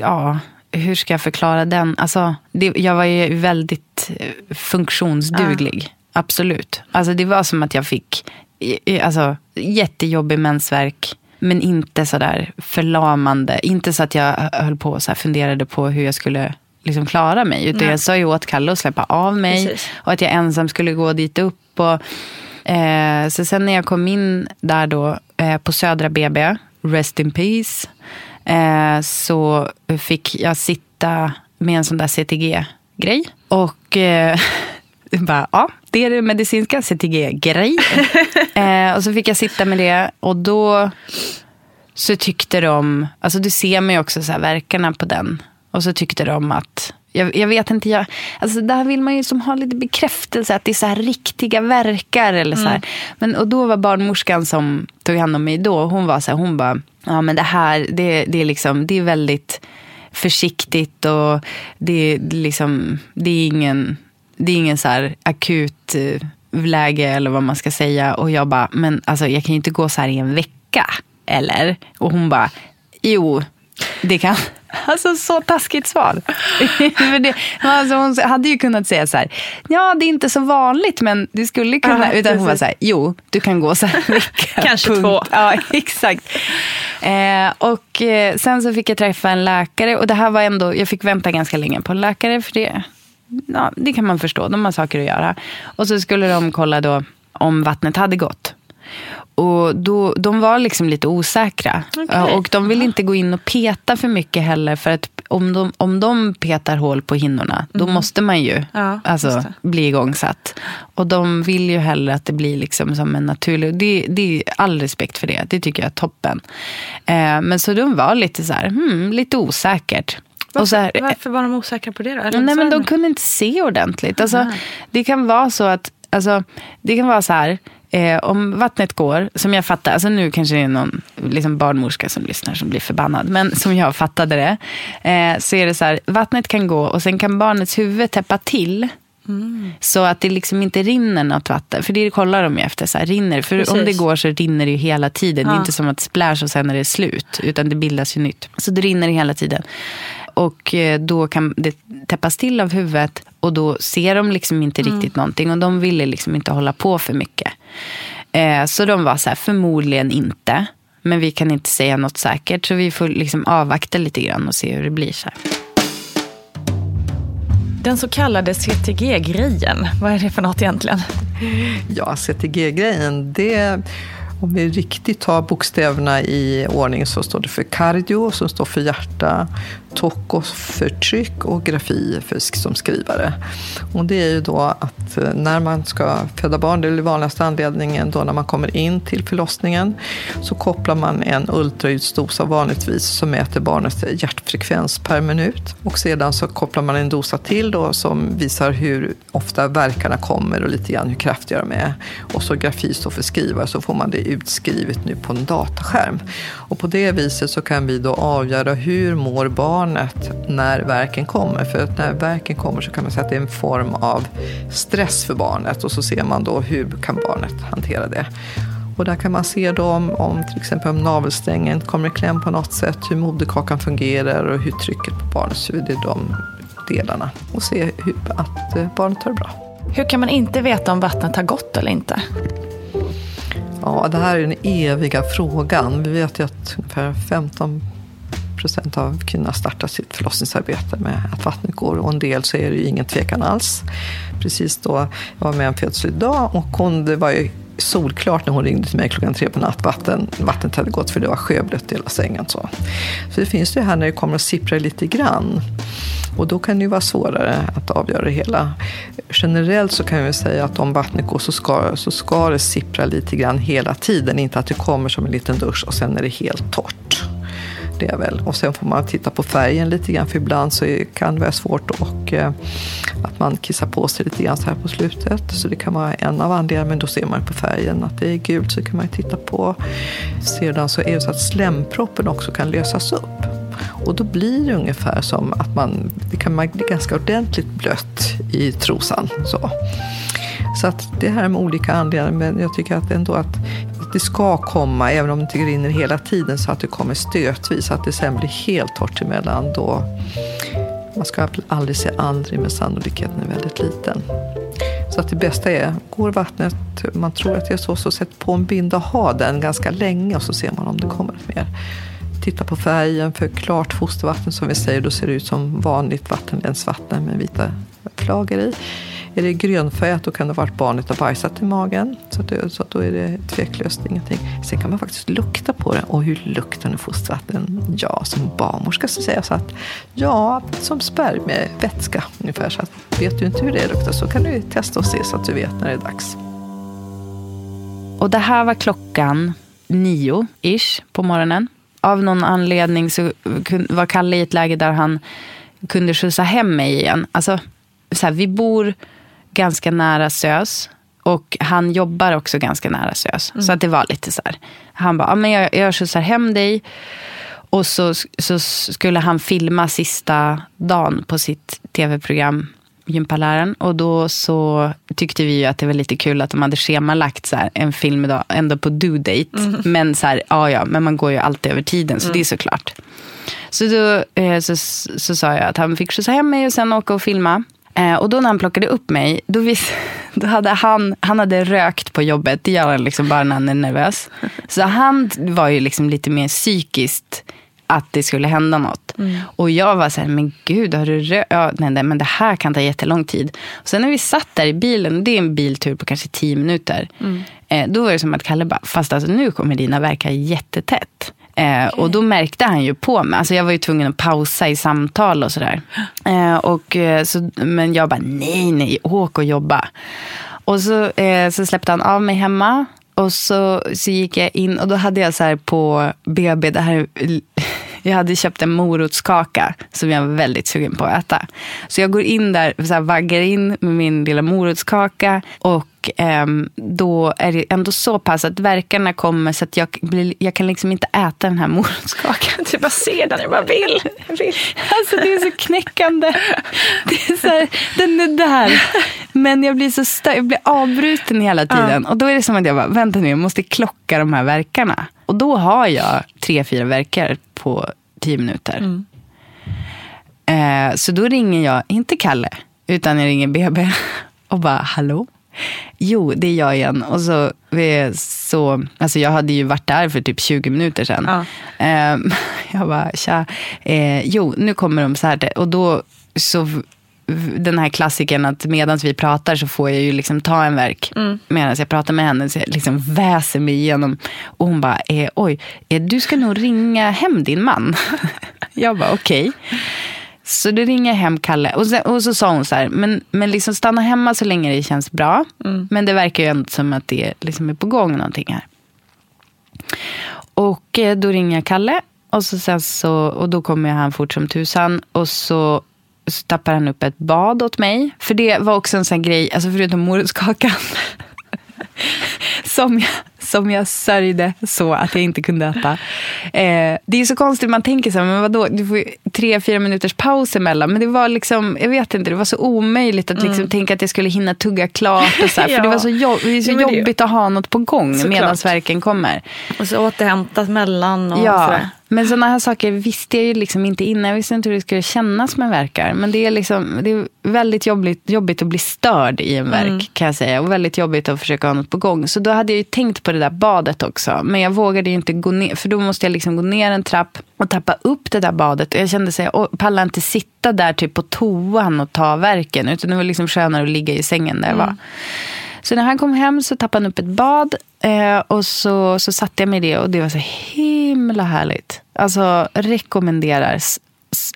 Ja, hur ska jag förklara den? Alltså, det, jag var ju väldigt funktionsduglig. Uh. Absolut. Alltså det var som att jag fick alltså, jättejobbig mensvärk, men inte så där förlamande. Inte så att jag höll på och så här funderade på hur jag skulle liksom klara mig. Utan jag sa ju åt Kalle att släppa av mig. Precis. Och att jag ensam skulle gå dit upp. Och, eh, så sen när jag kom in där då eh, på Södra B B, rest in peace, eh, så fick jag sitta med en sån där C T G-grej. Och eh, bara, ja, det är det medicinska C T G-grejen. eh, och så fick jag sitta med det. Och då så tyckte de, alltså du ser mig också så här, verkarna på den. Och så tyckte de att, jag, jag vet inte, jag, alltså där vill man ju som ha lite bekräftelse att det är så här riktiga verkar eller mm. så här. Men, och då var barnmorskan som tog hand om mig då, hon var så här, hon bara, ja men det här, det, det är liksom, det är väldigt försiktigt och det är liksom, det är ingen, det är ingen så här akut läge eller vad man ska säga. Och jag bara, men alltså jag kan ju inte gå så här i en vecka, eller? Och hon bara, jo, det kan. Alltså så taskigt svar. För det, alltså hon hade ju kunnat säga så här, ja det är inte så vanligt men du skulle kunna, aha, utan hon var så här, jo du kan gå så här vecka, kanske punkt. Två. Ja, exakt. Eh, och eh, sen så fick jag träffa en läkare och det här var ändå, jag fick vänta ganska länge på en läkare för det, ja, det kan man förstå, de har saker att göra. Och så skulle de kolla då om vattnet hade gått. Och då, de var liksom lite osäkra. Okay. Och de vill inte gå in och peta för mycket heller. För att om de, om de petar hål på hinnorna, mm. då måste man ju ja, alltså, bli igångsatt. Och de vill ju heller att det blir liksom som en naturlig... Det, det är all respekt för det. Det tycker jag är toppen. Eh, men så de var lite så här, hmm, lite osäkert. Varför, och så här, varför var de osäkra på det då? Eller nej, men de kunde inte se ordentligt. Alltså, det kan vara så att... Alltså, det kan vara så här... Eh, om vattnet går, som jag fattar, alltså nu kanske det är någon liksom barnmorska som lyssnar som blir förbannad, men som jag fattade det, eh, så är det så här, vattnet kan gå och sen kan barnets huvud täppa till mm. så att det liksom inte rinner något vatten, för det kollar de ju efter så här, rinner, för precis. Om det går så rinner det ju hela tiden, ja. Det är inte som att splash och sen är det slut, utan det bildas ju nytt, så det rinner hela tiden och då kan det täppas till av huvudet och då ser de liksom inte mm. riktigt någonting och de ville liksom inte hålla på för mycket. Eh, så de var så här, förmodligen inte, men vi kan inte säga något säkert så vi får liksom avvakta lite grann och se hur det blir så här. Den så kallade C T G-grejen, vad är det för något egentligen? Ja, C T G-grejen, det... Om vi riktigt tar bokstäverna i ordning så står det för cardio, som står för hjärta, toko för tryck och grafi för, som skrivare. Och det är ju då att när man ska föda barn, det är den vanligaste anledningen då när man kommer in till förlossningen, så kopplar man en ultraljudsdosa vanligtvis som mäter barnets hjärtfrekvens per minut. Och sedan så kopplar man en dosa till då som visar hur ofta verkarna kommer och lite grann hur kraftiga de är. Och så grafi står för skrivare, så får man det utskrivet nu på en dataskärm. Och på det viset så kan vi då avgöra hur mår barnet när värken kommer. För att när värken kommer så kan man säga att det är en form av stress för barnet. Och så ser man då hur kan barnet hantera det. Och där kan man se då om, om till exempel om navelsträngen kommer i kläm på något sätt. Hur moderkakan fungerar och hur trycket på barnets huvud är, de delarna. Och se hur, att barnet har det bra. Hur kan man inte veta om vattnet har gått eller inte? Ja, det här är den eviga frågan. Vi vet ju att ungefär femton procent av kvinnorna startar sitt förlossningsarbete med att vattnet går. Och en del så är det ju ingen tvekan alls. Precis då, jag var med en födsel idag och hon, det var ju solklart när hon ringde till mig klockan tre på natt. Vatten, vattnet hade gått för det var sjöblött i hela sängen. Så, så det finns det här när det kommer att sippra lite grann. Och då kan det ju vara svårare att avgöra det hela. Generellt så kan vi säga att om vattnet går så ska, så ska det sippra lite grann hela tiden. Inte att det kommer som en liten dusch och sen är det helt torrt. det är väl. Och sen får man titta på färgen lite grann, för ibland så kan det vara svårt och eh, att man kissar på sig lite grann så här på slutet. Så det kan vara en av anledningarna, men då ser man på färgen att det är gult, så kan man titta på. Sedan så är det så att slemproppen också kan lösas upp. Och då blir det ungefär som att man, det kan bli ganska ordentligt blött i trosan. Så, så att det här med olika anledningar, men jag tycker att ändå att det ska komma, även om det inte rinner hela tiden, så att det kommer stötvis, så att det sen blir helt torrt emellan. Då man ska aldrig se aldrig, men sannolikheten är väldigt liten. Så att det bästa är, går vattnet, man tror att det är så, så sätt på en binda och ha den ganska länge, och så ser man om det kommer mer. Titta på färgen, för klart fostervatten som vi säger, då ser det ut som vanligt vattenlänsvatten med vita flager i. Är det grönfärgat, då kan det vara att barnet har bajsat i magen. Så, att det, så att då är det tveklöst ingenting. Sen kan man faktiskt lukta på den. Och hur luktar den fostervatten? Ja, som barnmorska så säga så att ja, som spermievätska ungefär. Så att, vet du inte hur det luktar, så kan du testa och se så att du vet när det är dags. Och det här var klockan nio-ish på morgonen. Av någon anledning så var Kalle i ett läge där han kunde skjutsa hem mig igen. Alltså, så här, vi bor ganska nära SÖS och han jobbar också ganska nära SÖS. Mm. Så att det var lite så här. Han bara, ja, men jag, jag skjutsar hem dig. Och så, så skulle han filma sista dagen på sitt tv-program Gympaläraren. Och då så tyckte vi ju att det var lite kul att de hade schemalagt så här, en film idag, ändå på due date. Mm. Men så här, ja, ja, men man går ju alltid över tiden, så mm. det är såklart. Så då så, så sa jag att han fick skjutsa hem mig och sen åka och filma. Och då när han plockade upp mig, då, vis, då hade han, han hade rökt på jobbet. Det gör han liksom bara när han är nervös. Så han var ju liksom lite mer psykiskt att det skulle hända något. Mm. Och jag var så här, men gud, har du rökt? Ja, nej, nej, men det här kan ta jättelång tid. Och sen när vi satt där i bilen, det är en biltur på kanske tio minuter. Mm. Då var det som att Kalle bara, fast alltså, nu kommer dina verka jättetätt. Okay. Och då märkte han ju på mig. Alltså jag var ju tvungen att pausa i samtal och sådär. Och, så, men jag bara, nej, nej, åk och jobba. Och så, så släppte han av mig hemma. Och så, så gick jag in och då hade jag så här på B B, det här, jag hade köpt en morotskaka som jag var väldigt sugen på att äta. Så jag går in där, så här, vaggar in med min lilla morotskaka och Ehm, då är det ändå så pass att verkarna kommer så att jag, blir, jag kan liksom inte äta den här morotskakan. Du bara ser den, jag bara vill, vill. Alltså det är så knäckande. Det är så här, den är där. Men jag blir så stö- jag blir avbruten hela tiden. Uh. Och då är det som att jag bara, vänta nu, jag måste klocka de här verkarna. Och då har jag tre, fyra verkar på tio minuter. Mm. Ehm, så då ringer jag, inte Kalle, utan jag ringer B B och bara, hallå? Jo, det är jag igen. Och så, så, alltså jag hade ju varit där för typ tjugo minuter sedan. Ja. Ehm, jag bara, tja. Ehm, jo, nu kommer de så här. Och då, så den här klassiken att medan vi pratar så får jag ju liksom ta en verk. Mm. Medan jag pratar med henne så jag liksom väser mig igenom. Och hon bara, eh, oj, eh, du ska nog ringa hem din man. Jag bara, okej. Okay. Så då ringer jag hem Kalle. Och, sen, och så sa hon så här, men, men liksom stanna hemma så länge det känns bra. Mm. Men det verkar ju ändå som att det liksom är på gång någonting här. Och då ringer jag Kalle. Och, så, sen så, och då kommer han fort som tusan. Och så, så tappar han upp ett bad åt mig. För det var också en sån grej, alltså förutom morotskakan. som jag... som jag sörjde så att jag inte kunde äta. Eh, det är så konstigt, man tänker så här, men vadå, du får ju tre, fyra minuters paus emellan. Men det var liksom, jag vet inte, det var så omöjligt att mm. liksom tänka att jag skulle hinna tugga klart och så här, ja. För det var så, jo- det är så ja, jobbigt det... att ha något på gång medan verken kommer. Och så återhämtas mellan och ja. Sådär. Men sådana här saker visste jag ju liksom inte innan. Jag visste inte hur det skulle kännas med verkar. Men det är liksom, det är väldigt jobbigt, jobbigt att bli störd i en verk, mm. kan jag säga. Och väldigt jobbigt att försöka ha något på gång. Så då hade jag ju tänkt på det där badet också. Men jag vågade ju inte gå ner. För då måste jag liksom gå ner en trapp och tappa upp det där badet. Och jag kände sig, jag pallar inte sitta där typ på toan och ta verken. Utan det var liksom skönare att ligga i sängen där jag var. Mm. Så när han kom hem så tappade han upp ett bad eh, och så, så satte jag mig i det och det var så himla härligt. Alltså rekommenderas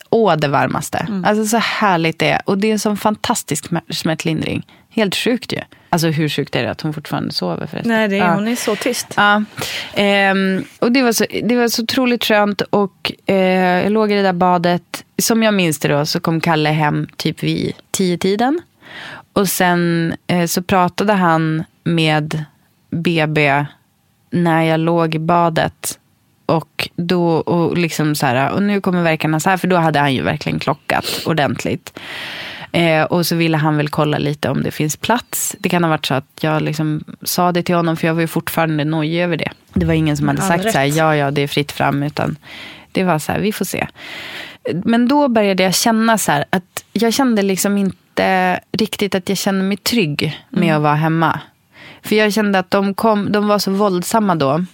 å det varmaste. Mm. Alltså så härligt det är. Och det är en sån fantastisk smärtlindring. Helt sjukt ju. Alltså hur sjukt är det att hon fortfarande sover förresten? Nej, det är, ja. Hon är så tyst. Ja. Ehm, och det var, så, det var så otroligt skönt. Och eh, jag låg i det där badet. Som jag minns det då så kom Kalle hem typ vid tio-tiden. Och sen eh, så pratade han med B B när jag låg i badet. Och då och liksom så här, och nu kommer verkarna så här, för då hade han ju verkligen klockat ordentligt. Eh, och så ville han väl kolla lite om det finns plats. Det kan ha varit så att jag liksom sa det till honom, för jag var ju fortfarande nojig över det. Det var ingen som hade sagt ja, så här, ja ja, det är fritt fram, utan det var så här, vi får se. Men då började jag känna så här att jag kände liksom inte riktigt att jag kände mig trygg med mm. att vara hemma. För jag kände att de kom, de var så våldsamma då.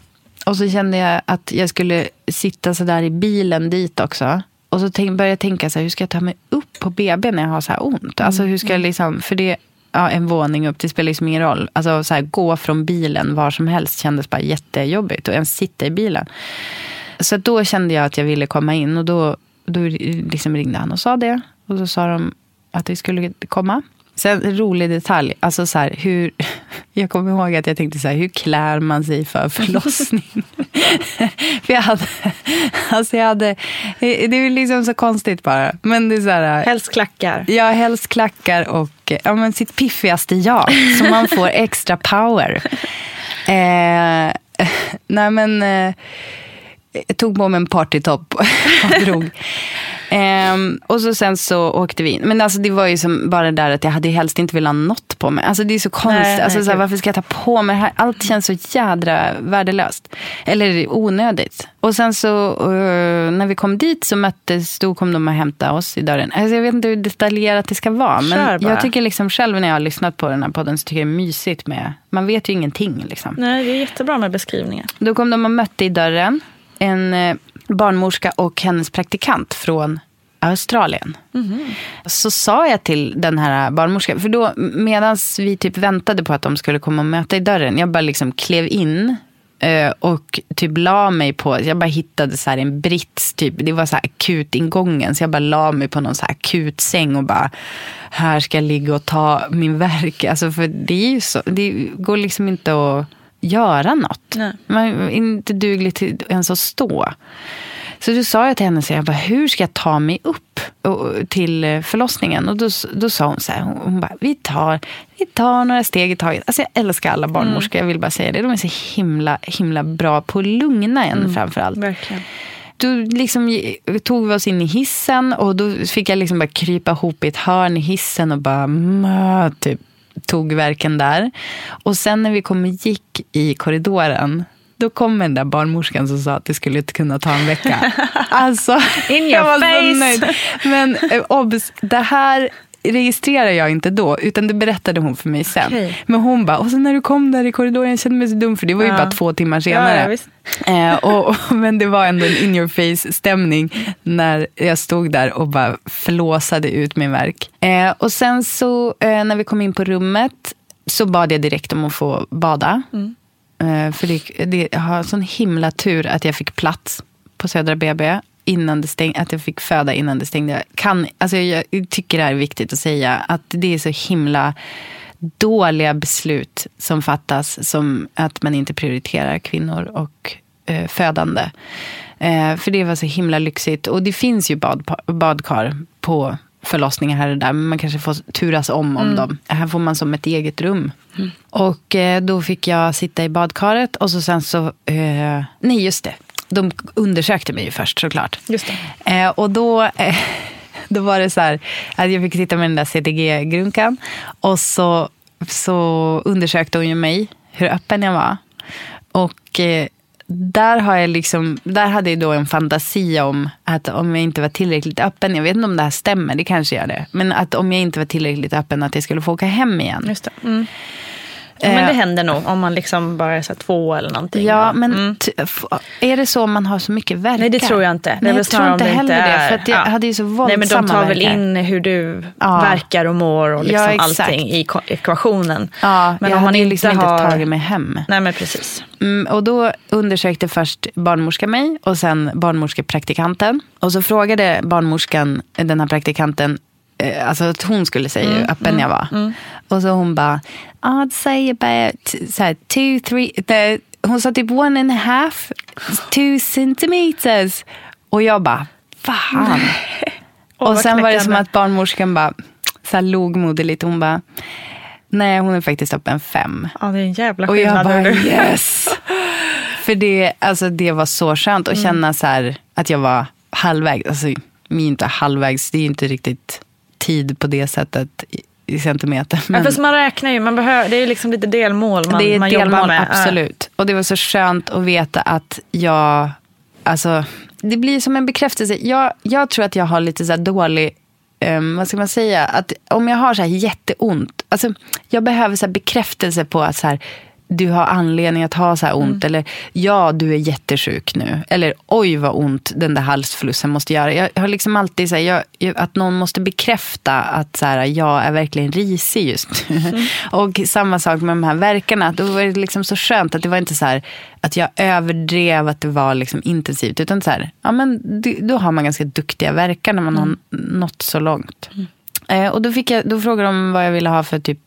Och så kände jag att jag skulle sitta så där i bilen dit också. Och så tänk, började jag tänka så här, hur ska jag ta mig upp på B B när jag har så här ont? Alltså hur ska jag liksom, för det, ja, en våning upp, det spelar liksom ingen roll. Alltså så här, gå från bilen var som helst kändes bara jättejobbigt. Och ens sitta i bilen. Så då kände jag att jag ville komma in. Och då, då liksom ringde han och sa det. Och så sa de att vi skulle komma. Sen rolig detalj, alltså så här, hur, jag kommer ihåg att jag tänkte så här, hur klär man sig för förlossning? För jag hade, alltså jag hade, det är ju liksom så konstigt bara, men det är så här. Helst klackar. Ja, helst klackar och ja, men sitt piffigaste jag, så man får extra power. Eh, nej men, eh, jag tog på mig en partytopp och drog. Um, och så sen så åkte vi in. Men alltså det var ju som bara där att jag hade helst inte velat ha något på mig. Alltså det är så konstigt, nej, alltså, nej, så här, varför ska jag ta på mig det här? Allt känns så jädra värdelöst. Eller onödigt. Och sen så uh, när vi kom dit så möttes, då kom de och hämtade oss i dörren. Alltså jag vet inte hur detaljerat det ska vara, men jag tycker liksom själv när jag har lyssnat på den här podden så tycker jag det är mysigt med, man vet ju ingenting liksom. Nej, det är jättebra med beskrivningar. Då kom de och mötte i dörren en barnmorska och hennes praktikant från Australien. Mm-hmm. Så sa jag till den här barnmorskan, för då medans vi typ väntade på att de skulle komma och möta i dörren, jag bara liksom klev in och typ la mig på, jag bara hittade så här en brits typ, det var så här akut ingången, så jag bara la mig på någon så här akut säng och bara, här ska jag ligga och ta min verk, alltså för det är ju så, det går liksom inte att göra något. Nej. Man inte duglig till ens att stå. Så då sa jag till henne så jag bara, hur ska jag ta mig upp till förlossningen? Och då, då sa hon så här, hon bara, vi tar, vi tar några steg i taget. Alltså jag älskar alla barnmorskor, mm. jag vill bara säga det. De är så himla, himla bra på att lugna en mm. framförallt. Verkligen. Då liksom tog vi oss in i hissen och då fick jag liksom bara krypa ihop i ett hörn i hissen och bara mö, typ. Tog verken där. Och sen när vi kom och gick i korridoren, då kom den där barnmorskan som sa att det skulle inte kunna ta en vecka. Alltså, in your jag var face. Så nöjd. Men obs, det här registrerar jag inte då, utan det berättade hon för mig sen. Okay. Men hon bara, och sen när du kom där i korridoren, jag kände mig så dum, för det var ju ja. bara två timmar senare. Ja, eh, och, och, men det var ändå en in your face stämning när jag stod där och bara flåsade ut min verk. Eh, och sen så, eh, när vi kom in på rummet så bad jag direkt om att få bada. Mm. Eh, för det, det har sån himla tur att jag fick plats på Södra B B. Innan det stäng, att jag fick föda innan det stängde. Jag, kan, alltså jag tycker det här är viktigt att säga. Att det är så himla dåliga beslut som fattas. Som att man inte prioriterar kvinnor och eh, födande. Eh, för det var så himla lyxigt. Och det finns ju bad, badkar på förlossningar här och där. Men man kanske får turas om om mm. dem. Här får man som ett eget rum. Mm. Och eh, då fick jag sitta i badkaret. Och så sen så... Eh, nej just det. De undersökte mig ju först såklart. Just det. Eh, och då, eh, då var det så här att jag fick sitta med den där C T G-grunkan. Och så, så undersökte hon ju mig, hur öppen jag var. Och eh, där har jag liksom, där hade jag då en fantasi om att om jag inte var tillräckligt öppen, jag vet inte om det här stämmer, det kanske gör det. Men att om jag inte var tillräckligt öppen att jag skulle få åka hem igen. Just det. Mm. Ja, men det händer nog om man liksom bara är så två eller någonting. Ja, men mm. t- är det så man har så mycket verkar? Nej, det tror jag inte. Nej, jag tror inte det heller inte det. För att jag ja. hade ju så våldsamma. Nej, men de tar väl verkar. in hur du ja. verkar och mår och liksom ja, allting i ekvationen. Ja, men om man inte liksom har... inte tagit mig hem. Nej, men precis. Mm, och då undersökte först barnmorska mig och sen barnmorskepraktikanten. Och så frågade barnmorskan den här praktikanten, alltså att hon skulle säga hur öppen mm, jag var. Mm. Och så hon bara, I'd say about så här, two, three, the, hon sa typ one and a half, two centimeters. Och jag bara, fan. Och, och sen knäckande. Var det som att barnmorskan bara, så här lågmoderligt, hon bara, nej hon är faktiskt upp en fem. Ja, det är en jävla skillnad. Och jag bara, yes. För det, alltså, det var så skönt att mm. känna så här, att jag var halvvägs, alltså inte halvvägs, det är ju inte riktigt tid på det sättet i centimeter. Men ja, för man räknar ju, man behöver, det är ju liksom lite delmål man, det är man delmål, jobbar med. Absolut. Och det var så skönt att veta att jag, alltså det blir som en bekräftelse. Jag, jag tror att jag har lite så här dålig, um, vad ska man säga, att om jag har så här jätteont, alltså jag behöver så här bekräftelse på att så här, du har anledning att ha så här ont mm. eller ja, du är jättesjuk nu, eller oj vad ont den där halsflussen måste göra. Jag har liksom alltid så här, jag, att någon måste bekräfta att så här, jag är verkligen risig just nu. Mm. Och samma sak med de här verkarna, då var det liksom så skönt att det var inte så här att jag överdrev att det var liksom intensivt, utan så här, ja men då har man ganska duktiga verkar när man mm. har nått så långt. Mm. Eh, och då fick jag, då frågade de vad jag ville ha för typ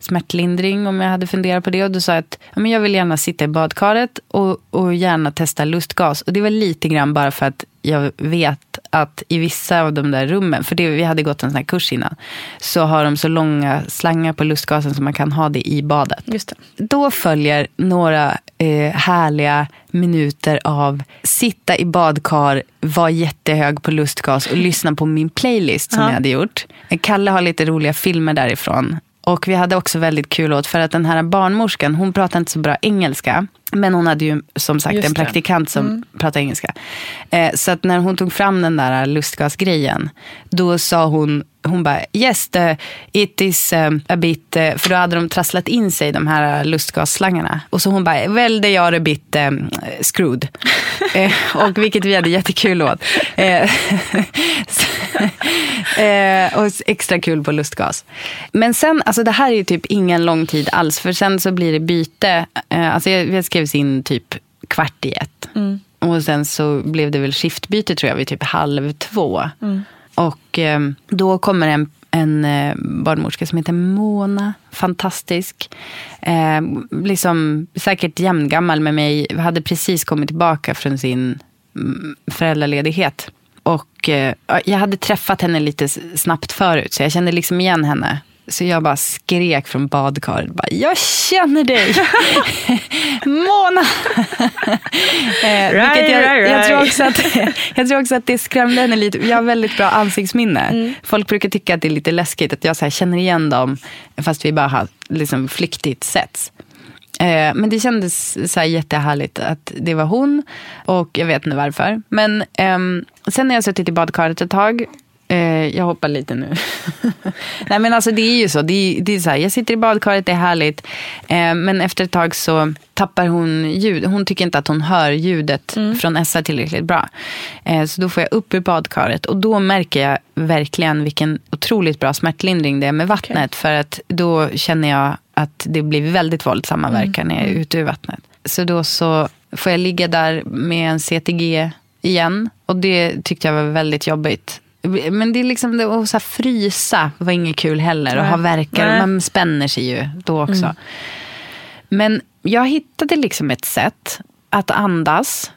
smärtlindring, om jag hade funderat på det, och då sa jag att ja, men jag vill gärna sitta i badkaret och, och gärna testa lustgas, och det var lite grann bara för att jag vet att i vissa av de där rummen, för det, vi hade gått en sån här kurs innan, så har de så långa slangar på lustgasen så man kan ha det i badet. Just det. Då följer några eh, härliga minuter av sitta i badkar, vara jättehög på lustgas och lyssna på min playlist som ja. jag hade gjort. Kalle har lite roliga filmer därifrån. Och vi hade också väldigt kul åt, för att den här barnmorskan, hon pratade inte så bra engelska. Men hon hade ju som sagt just en praktikant det. som mm. pratade engelska. Eh, så att när hon tog fram den där lustgasgrejen, då sa hon, hon bara, yes, the, it is um, a bit, uh, för då hade de trasslat in sig de här lustgasslangarna. Och så hon bara, well, they are a bit um, screwed. eh, och vilket vi hade jättekul åt. Eh, eh, och extra kul på lustgas. Men sen, alltså det här är ju typ ingen lång tid alls, för sen så blir det byte. Eh, alltså jag, jag skrev in typ kvart i ett. Mm. Och sen så blev det väl skiftbyte tror jag vid typ halv två. Mm. Och eh, då kommer en, en eh, barnmorska som heter Mona. Fantastisk. Eh, liksom säkert jämngammal med mig. Hade precis kommit tillbaka från sin föräldraledighet. Och eh, jag hade träffat henne lite snabbt förut. Så jag kände liksom igen henne. Så jag bara skrek från badkaret. Bara, jag känner dig! Mona! eh, right, jag, right, jag, tror också att, jag tror också att det skrämde henne lite. Jag har väldigt bra ansiktsminne. Mm. Folk brukar tycka att det är lite läskigt att jag så här känner igen dem. Fast vi bara har liksom flyktigt setts. Eh, men det kändes så här jättehärligt att det var hon. Och jag vet inte varför. Men eh, sen när jag suttit i badkaret ett tag... Jag hoppar lite nu. Nej men alltså det är ju så, det är, det är så här, jag sitter i badkaret, det är härligt. eh, Men efter ett tag så tappar hon ljud. Hon tycker inte att hon hör ljudet mm. från Essa tillräckligt bra. eh, Så då får jag upp ur badkaret. Och då märker jag verkligen vilken otroligt bra smärtlindring det är med vattnet, okay. För att då känner jag att det blir väldigt våldsamma verkar mm. när jag är ute ur vattnet. Så då så får jag ligga där med en C T G igen. Och det tyckte jag var väldigt jobbigt. Men det är liksom, och så här, frysa var inget kul heller. Och ha verkar, man spänner sig ju då också. Mm. Men jag hittade liksom ett sätt att andas.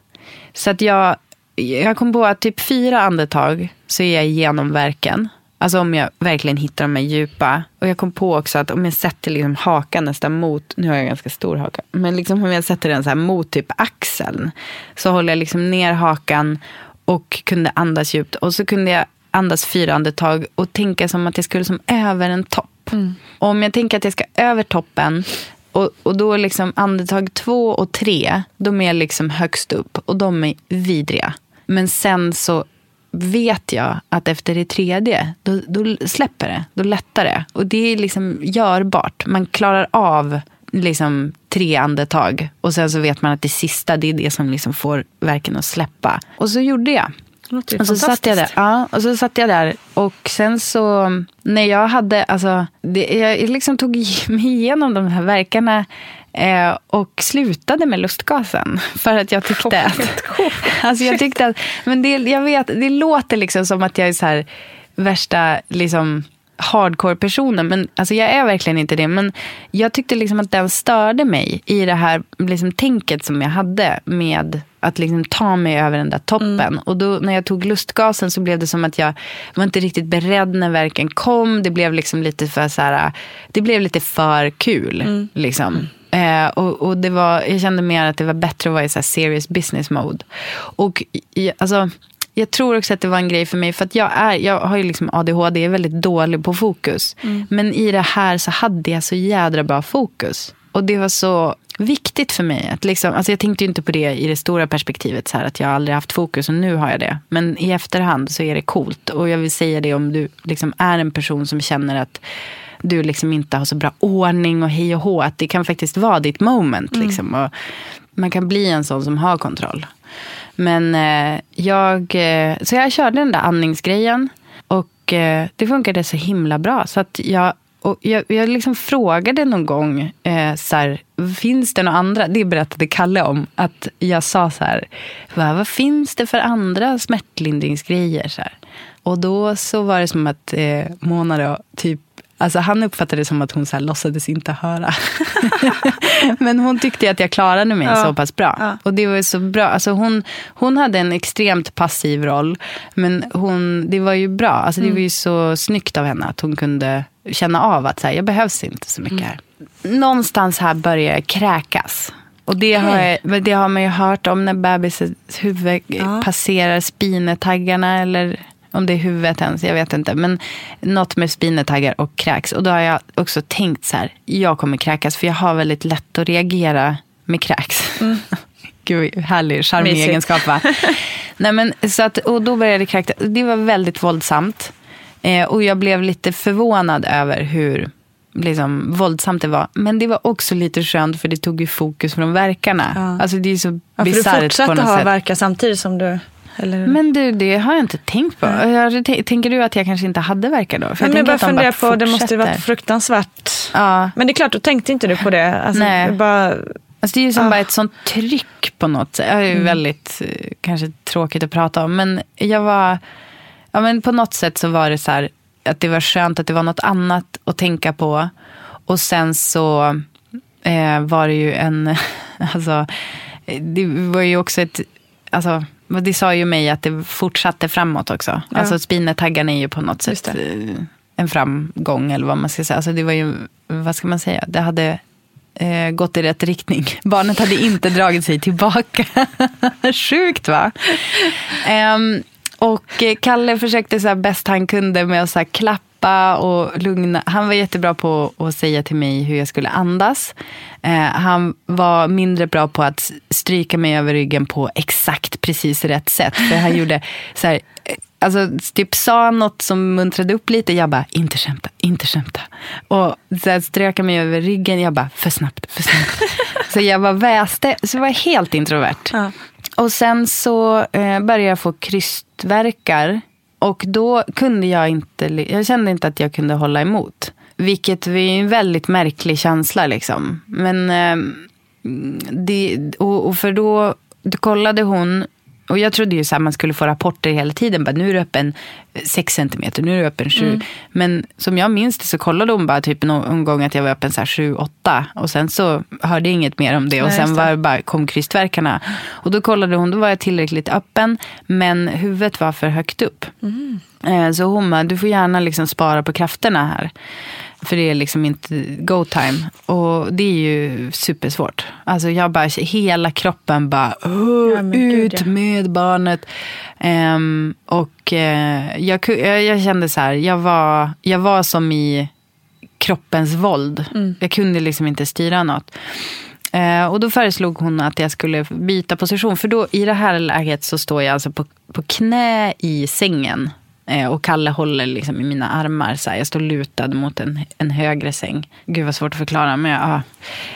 Så att jag, jag kom på att typ fyra andetag så är jag igenom verken. Alltså om jag verkligen hittar de här djupa. Och jag kom på också att om jag sätter liksom hakan nästan mot, nu har jag ganska stor haka. Men liksom om jag sätter den så här mot typ axeln. Så håller jag liksom ner hakan och kunde andas djupt. Och så kunde jag andas fyra andetag och tänka som att jag skulle som över en topp. Mm. Och om jag tänker att jag ska över toppen och, och då liksom andetag två och tre, de är liksom högst upp och de är vidriga. Men sen så vet jag att efter det tredje då, då släpper det, då lättar det. Och det är liksom görbart. Man klarar av liksom tre andetag och sen så vet man att det sista, det är det som liksom får verken att släppa. Och så gjorde jag. Och så satt jag där. Ja, och så satt jag där och sen så när jag hade alltså det, jag liksom tog mig igenom de här verkarna eh, och slutade med lustgasen för att jag tyckte oh, att, alltså jag tyckte att men det jag vet det låter liksom som att jag är så här värsta liksom hardcore-personen, men alltså jag är verkligen inte det, men jag tyckte liksom att den störde mig i det här liksom tänket som jag hade med att liksom ta mig över den där toppen. Mm. Och då när jag tog lustgasen så blev det som att jag var inte riktigt beredd när verken kom. Det blev liksom lite för så här, det blev lite för kul mm. liksom. Eh, och och det var, jag kände mer att det var bättre att vara i så här serious business mode. Och i, alltså jag tror också att det var en grej för mig, för att jag, är, jag har ju liksom A D H D, är väldigt dålig på fokus. Mm. Men i det här så hade jag så jädra bra fokus. Och det var så viktigt för mig. Att liksom, alltså jag tänkte ju inte på det i det stora perspektivet, så här, att jag aldrig haft fokus och nu har jag det. Men i efterhand så är det coolt. Och jag vill säga det, om du liksom är en person som känner att du liksom inte har så bra ordning och hej och hå, att det kan faktiskt vara ditt moment. Mm. Liksom. Och man kan bli en sån som har kontroll. Men eh, jag, eh, så jag körde den där andningsgrejen och eh, det funkade så himla bra. Så att jag, och jag, jag liksom frågade någon gång, eh, så här, finns det några andra? Det berättade Kalle om, att jag sa så här, Va, vad finns det för andra smärtlindringsgrejer? Så här. Och då så var det som att eh, Mona då, typ, alltså han uppfattade det som att hon så här låtsades inte höra. Men hon tyckte att jag klarade mig ja. så pass bra. Ja. Och det var så bra. Alltså hon, hon hade en extremt passiv roll. Men hon, det var ju bra. Alltså det var ju så snyggt av henne att hon kunde känna av att så här, jag behövs inte så mycket här. Mm. Någonstans här börjar jag kräkas. Och det har, jag, det har man ju hört om när bebisens huvud ja. passerar spinetaggarna eller... Om det är huvudet ens, jag vet inte. Men något med spinetaggar och kräks. Och då har jag också tänkt så här, jag kommer kräkas. För jag har väldigt lätt att reagera med kräks. Mm. Gud, härlig, charmig egenskap va? Nej, men, så att, och då började jag kräkas. Det var väldigt våldsamt. Eh, och jag blev lite förvånad över hur liksom, våldsamt det var. Men det var också lite skönt, för det tog ju fokus från verkarna. Ja. Alltså det är så ja, bisarrt på något sätt. Du fortsatte ha verkar samtidigt som du... Eller? Men du, det har jag inte tänkt på. Jag t- tänker du att jag kanske inte hade verkat då? För jag, men jag bara funderar på, fortsätter. Det måste ju varit fruktansvärt. Ja. Men det är klart, då tänkte inte du på det. Alltså, nej. Bara... Alltså, det är ju som ah. bara ett sånt tryck på något sätt. Det är ju mm. väldigt kanske tråkigt att prata om. Men jag var... Ja, men på något sätt så var det så här, att det var skönt att det var något annat att tänka på. Och sen så eh, var det ju en... Alltså, det var ju också ett... Alltså... Det sa ju mig att det fortsatte framåt också. Ja. Alltså spinetaggarna är ju på något sätt en framgång eller vad man ska säga. Alltså det var ju, vad ska man säga? Det hade eh, gått i rätt riktning. Barnet hade inte dragit sig tillbaka. Sjukt va? um, och Kalle försökte så här bäst han kunde med att så här klappa och lugna. Han var jättebra på att säga till mig hur jag skulle andas. Han var mindre bra på att stryka mig över ryggen på exakt precis rätt sätt. För han gjorde så här, alltså typ sa något som muntrade upp lite. Jag bara, inte skämta, inte skämta. Och så här, ströka mig över ryggen. Jag bara, för snabbt, för snabbt. Så jag var väste, så jag var helt introvert. Ja. Och sen så eh, började jag få krystverkar. Och då kunde jag inte, jag kände inte att jag kunde hålla emot. Vilket var en väldigt märklig känsla liksom. Men eh, det, och, och för då, då kollade hon, och jag trodde ju så här, man skulle få rapporter hela tiden. Bara, nu är det öppen sex centimeter, nu är det öppen sju. Mm. Men som jag minns det så kollade hon bara typ någon gång att jag var öppen så här sju åtta. Och sen så hörde jag inget mer om det. Och nej, sen var bara, kom krystverkarna. Och då kollade hon, då var jag tillräckligt öppen. Men huvudet var för högt upp. Mm. Eh, så hon bara, du får gärna liksom spara på krafterna här. För det är liksom inte go time. Och det är ju supersvårt. Alltså jag bara, hela kroppen bara, ja, ut gud, ja. med barnet. Um, och uh, jag, jag kände så här, jag var, jag var som i kroppens våld. Mm. Jag kunde liksom inte styra något. Uh, och då föreslog hon att jag skulle byta position. För då i det här läget så står jag alltså på, på knä i sängen. Och Kalle håller liksom i mina armar. Så här. Jag står lutad mot en, en högre säng. Gud vad svårt att förklara. Men, jag, ah.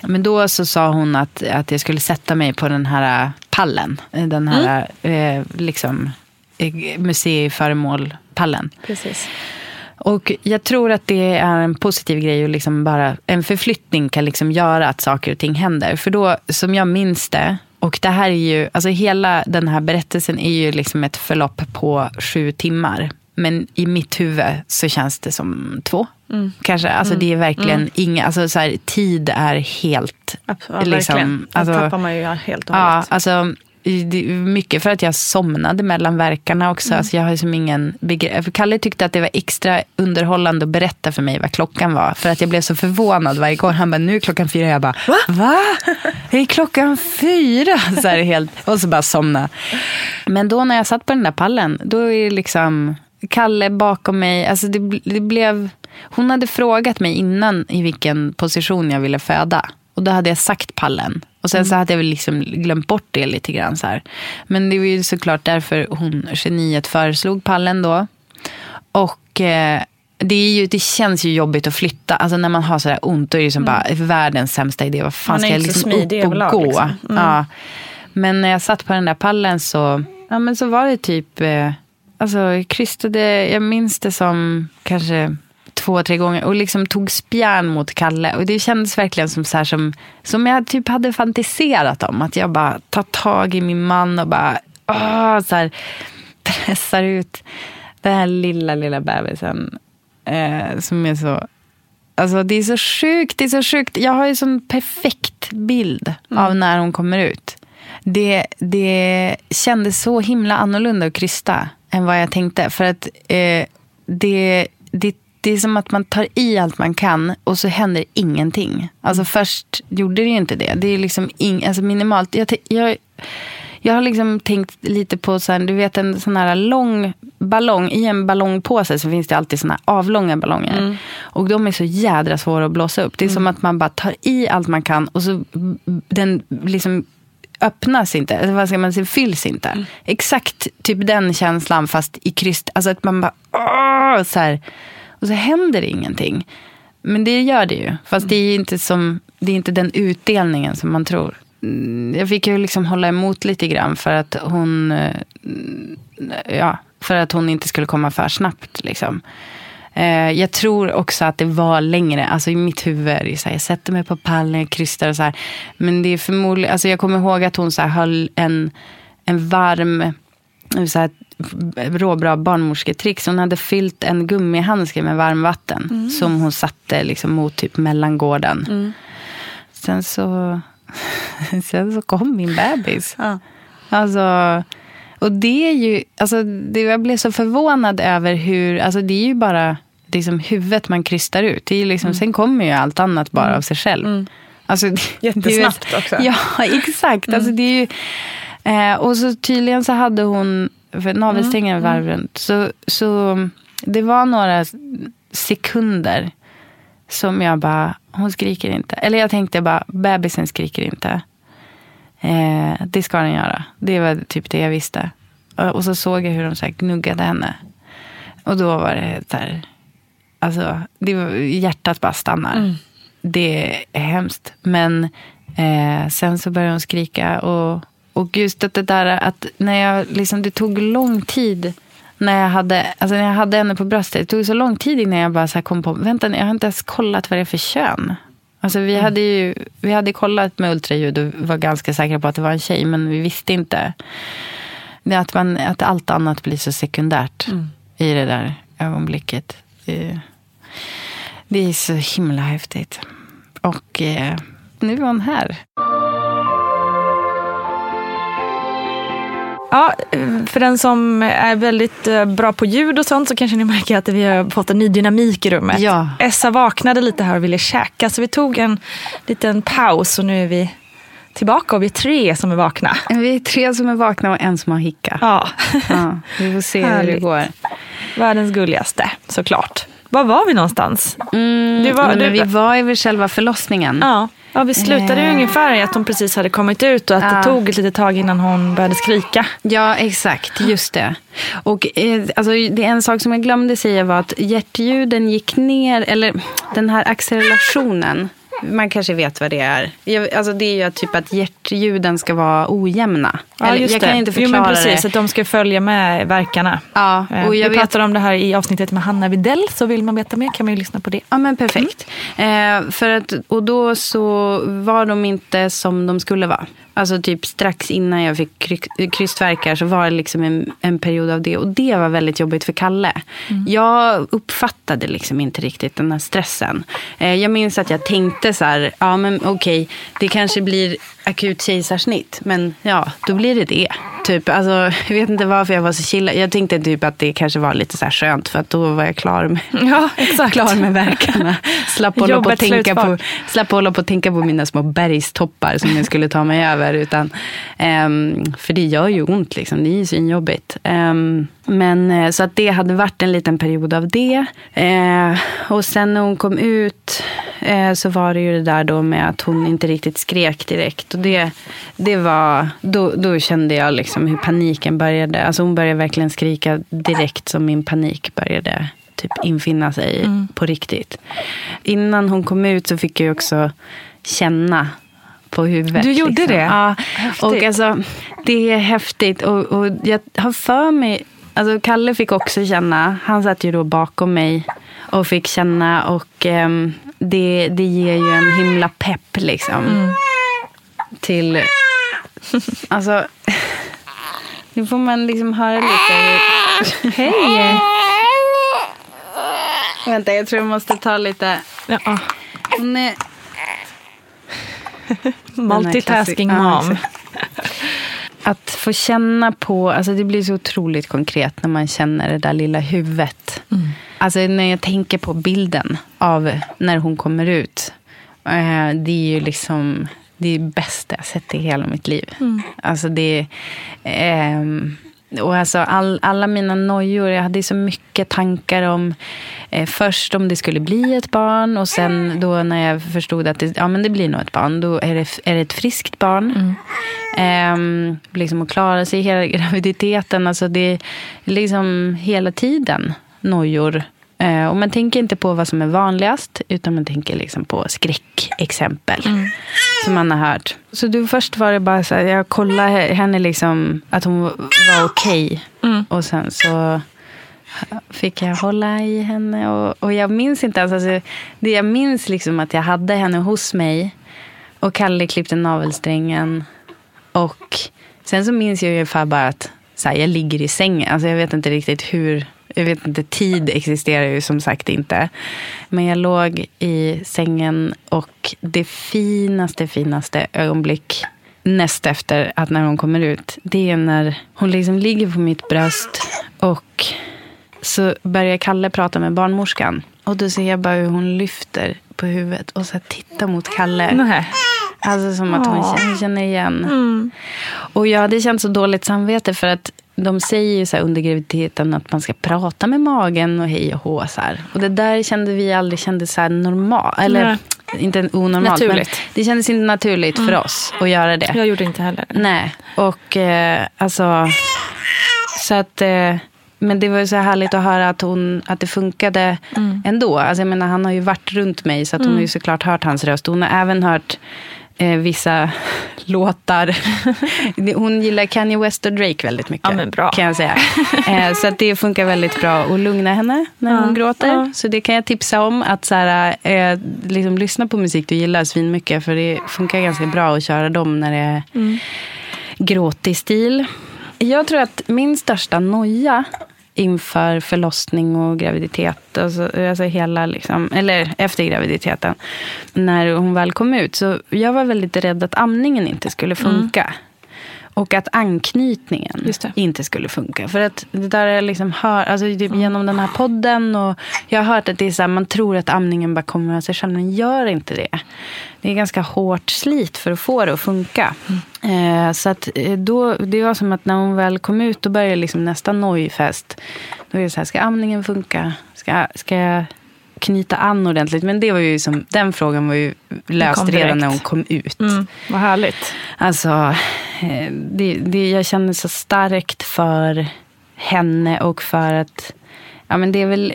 men då så sa hon att, att jag skulle sätta mig på den här pallen. Den här mm. eh, liksom, museiföremål-pallen. Precis. Och jag tror att det är en positiv grej. Och liksom bara, en förflyttning kan liksom göra att saker och ting händer. För då, som jag minns det... Och det här är ju, alltså hela den här berättelsen är ju liksom ett förlopp på sju timmar. Men i mitt huvud så känns det som två. Mm. Kanske, alltså mm. det är verkligen mm. inga, alltså så här, tid är helt... Absolut, liksom, alltså, det tappar man ju helt och hållet. Ja, alltså det är mycket för att jag somnade mellan verkarna också. Mm. Alltså jag har som ingen begrepp. Kalle tyckte att det var extra underhållande att berätta för mig vad klockan var. För att jag blev så förvånad varje gång. Han bara, nu är klockan fyra. Jag bara, va? va? Det är klockan fyra. Så här helt, och så bara somna. Men då när jag satt på den där pallen, då är det liksom... Kalle bakom mig, alltså det, det blev... Hon hade frågat mig innan i vilken position jag ville föda. Och då hade jag sagt pallen. Och sen mm. så hade jag väl liksom glömt bort det lite grann så här. Men det var ju såklart därför hon, geniet, föreslog pallen då. Och eh, det, är ju, det känns ju jobbigt att flytta. Alltså när man har sådär ont, då är det som mm. bara världens sämsta idé. Vad fan, man ska jag liksom upp och lag, gå? Liksom. Mm. Ja. Men när jag satt på den där pallen så... Ja, men så var det typ... Eh, Alltså, krystade, jag minns det som kanske två, tre gånger. Och liksom tog spjärn mot Kalle. Och det kändes verkligen som så här som, som jag typ hade fantiserat om. Att jag bara tar tag i min man och bara åh, så här, pressar ut den här lilla, lilla bebisen. Eh, som är så... Alltså, det är så sjukt, det är så sjukt. Jag har ju sån perfekt bild mm. av när hon kommer ut. Det, det kändes så himla annorlunda att krysta än vad jag tänkte. För att eh, det, det, det är som att man tar i allt man kan och så händer ingenting. Alltså först gjorde det ju inte det. Det är liksom ing, alltså minimalt. Jag, jag, jag har liksom tänkt lite på så här, du vet en sån här lång ballong. I en ballongpåse så finns det alltid såna här avlånga ballonger. Mm. Och de är så jädra svåra att blåsa upp. Det är mm. som att man bara tar i allt man kan och så den liksom... öppnas inte, eller vad ska man säga, fylls inte. Mm. Exakt typ den känslan fast i kryst, alltså att man bara åh, så här, och så händer det ingenting. Men det gör det ju. Fast mm. det är inte som, det är inte den utdelningen som man tror. Jag fick ju liksom hålla emot lite grann för att hon ja, för att hon inte skulle komma för snabbt liksom. Jag tror också att det var längre. Alltså i mitt huvud är det så här, jag sätter mig på pallen, jag krystar och så här. Men det är förmodligen, alltså jag kommer ihåg att hon så här höll en, en varm så här, råbra barnmorsketrix. Hon hade fyllt en gummihandske med varmvatten mm. som hon satte liksom mot typ mellangården mm. Sen så Sen så kom min bebis ja. Alltså och det är ju, alltså det, jag blev så förvånad över hur, alltså det är ju bara liksom huvudet man krystar ut. Det är ju liksom, mm. sen kommer ju allt annat bara av sig själv. Mm. Alltså, jättesnabbt det, också. Ja, exakt. Mm. Alltså det är ju, eh, och så tydligen så hade hon, för navelsträngen mm. varv runt, så, så det var några sekunder som jag bara, hon skriker inte. Eller jag tänkte bara, bebisen skriker inte. Eh, det ska den göra. Det var typ det jag visste. Och så såg jag hur de så här gnuggade henne. Och då var det så här, alltså det var, hjärtat bara stannar. Mm. Det är hemskt. Men eh, sen så började hon skrika och, och just att det där att när jag liksom, det tog lång tid när jag hade, alltså när jag hade henne på bröstet. Det tog så lång tid innan jag bara så här kom på, vänta, jag har inte ens kollat vad det är för kön. Alltså vi hade ju vi hade kollat med ultraljud och var ganska säkra på att det var en tjej, men vi visste inte att, man, att allt annat blir så sekundärt mm. i det där ögonblicket. Det är så himla häftigt. Och eh, nu är hon här. Ja, för den som är väldigt bra på ljud och sånt så kanske ni märker att vi har fått en ny dynamik i rummet. Ja. Essa vaknade lite här och ville käka så vi tog en liten paus och nu är vi tillbaka och vi är tre som är vakna. Vi är tre som är vakna och en som har hicka. Ja. Ja, vi får se hur det går. Världens gulligaste, såklart. Var var vi någonstans? Mm, det var, men det... Vi var ju vid själva förlossningen. Ja. Ja, vi slutade ju eh. ungefär i att hon precis hade kommit ut och att ja. det tog ett litet tag innan hon började skrika. Ja, exakt. Just det. Och eh, alltså, det är en sak som jag glömde säga var att hjärtljuden gick ner, eller den här accelerationen, man kanske vet vad det är. Jag, alltså det är ju typ att hjärtljuden ska vara ojämna. Ja, eller, just jag det. Kan inte förklara jo, men precis, det. Att de ska följa med verkarna. Ja, och jag Vi vet... pratade om det här i avsnittet med Hanna Widell, så vill man veta mer kan man ju lyssna på det. Ja, men perfekt. Mm. Eh, för att, och då så var de inte som de skulle vara. Alltså typ strax innan jag fick kry- krystvärkar så var det liksom en, en period av det. Och det var väldigt jobbigt för Kalle. Mm. Jag uppfattade liksom inte riktigt den här stressen. Eh, jag minns att jag tänkte så här, ja men okej, okay, det kanske blir akut kejsarsnitt. Men ja, då blir det det. Typ, alltså, jag vet inte varför jag var så chilla. Jag tänkte typ att det kanske var lite så här skönt för att då var jag klar med, ja, exakt. Klar med verkarna. Slapp hålla på att tänka på, slapp hålla på att tänka på mina små bergstoppar som jag skulle ta mig över. Utan, um, för det gör ju ont liksom, det är ju synjobbigt. Um, men så att det hade varit en liten period av det. Uh, och sen när hon kom ut uh, så var det ju det där då med att hon inte riktigt skrek direkt. Och det, det var, då, då kände jag liksom hur paniken började. Alltså hon började verkligen skrika direkt som min panik började typ infinna sig mm. på riktigt. Innan hon kom ut så fick jag också känna på huvudet. Du gjorde liksom. Det? Ja, häftigt. Och alltså, det är häftigt. Och, och jag har för mig, alltså Kalle fick också känna, han satt ju då bakom mig och fick känna och eh, det, det ger ju en himla pepp liksom. Mm. Till, alltså, nu får man liksom höra lite. Hej! Vänta, jag tror jag måste ta lite. Ja. Nej. Multitasking mom. Att få känna på, alltså det blir så otroligt konkret när man känner det där lilla huvudet. Mm. Alltså när jag tänker på bilden av när hon kommer ut. Det är ju liksom det bästa jag sett i hela mitt liv. Mm. Alltså det eh, och alltså all, alla mina nojor, jag hade så mycket tankar om eh, först om det skulle bli ett barn och sen då när jag förstod att det, ja men det blir nog ett barn, då är det, är det ett friskt barn. Mm. Eh, liksom att klara sig hela graviditeten, alltså det liksom hela tiden nojor. Eh, och man tänker inte på vad som är vanligast utan man tänker liksom på skräckexempel. Mm. Som man har hört. Så du, först var det bara så här, jag kollade henne liksom att hon var okej. Okay. Mm. Och sen så fick jag hålla i henne. Och, och jag minns inte ens, alltså, det jag minns liksom att jag hade henne hos mig. Och Kalle klippte navelsträngen. Och sen så minns jag ju bara att så här, jag ligger i sängen. Alltså jag vet inte riktigt hur, jag vet inte, tid existerar ju som sagt inte. Men jag låg i sängen och det finaste, finaste ögonblick näst efter att när hon kommer ut, det är när hon liksom ligger på mitt bröst och så börjar Kalle prata med barnmorskan. Och då ser jag bara hur hon lyfter på huvudet och så tittar mot Kalle. Nej. Alltså som att hon känner, känner igen. Mm. Och jag hade känt så dåligt samvete för att de säger ju så här under graviditeten att man ska prata med magen och hej och hå så här. Och det där kände vi aldrig kändes så här normalt. Eller nej, inte onormalt. Naturligt. Men det kändes inte naturligt mm. för oss att göra det. Jag gjorde inte heller. Nej. Och eh, alltså så att eh, men det var ju så härligt att höra att hon, att det funkade mm. ändå. Alltså jag menar, han har ju varit runt mig så att hon mm. har ju såklart hört hans röst. Hon har även hört Eh, vissa låtar. Hon gillar Kanye West och Drake väldigt mycket. Ja, men bra. Kan jag säga. Eh, så att det funkar väldigt bra att lugna henne när ja, hon gråter. Ja. Så det kan jag tipsa om. Att så här, eh, liksom, lyssna på musik du gillar svin mycket. För det funkar ganska bra att köra dem när det är mm. gråtig stil. Jag tror att min största noja inför förlossning och graviditet, alltså, alltså hela liksom, eller efter graviditeten när hon väl kom ut, så jag var väldigt rädd att amningen inte skulle funka mm. och att anknytningen inte skulle funka, för att det där jag liksom hör, alltså typ genom den här podden, och jag har hört att det är så här, man tror att amningen bara kommer av sig själv, men gör inte det. Det är ganska hårt slit för att få det att funka. Mm. Eh, så att då, det var som att när hon väl kom ut, då började liksom nästa nojfest. Då är det så här, ska amningen funka? Ska, ska jag knyta an ordentligt? Men det var ju som, den frågan var ju löst redan när hon kom ut. Mm, vad härligt. Alltså, eh, det, det, jag känner så starkt för henne och för att, ja men det är väl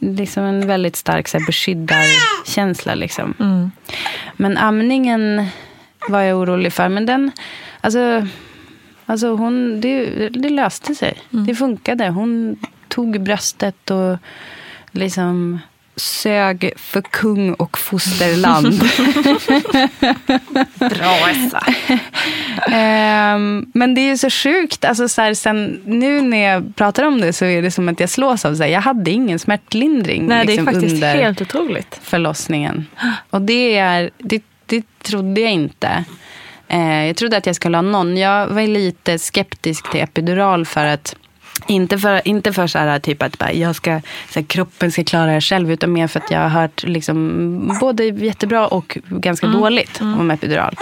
liksom en väldigt stark så här, beskyddarkänsla liksom. Mm. Men amningen var jag orolig för, men den alltså, alltså hon det, det löste sig. Mm. Det funkade. Hon tog bröstet och liksom sög för kung och fosterland. Bra, Essa. um, men det är ju så sjukt. Alltså, så här, sen, nu när jag pratar om det så är det som att jag slås av. Så här, jag hade ingen smärtlindring. Nej, liksom, det är faktiskt under helt otroligt. Förlossningen. Och det, är, det, det trodde jag inte. Uh, jag trodde att jag skulle ha någon. Jag var lite skeptisk till epidural för att Inte för, inte för så här typ att bara, jag ska, så här, kroppen ska klara det själv, utan mer för att jag har hört liksom, både jättebra och ganska mm. dåligt mm. om epidural.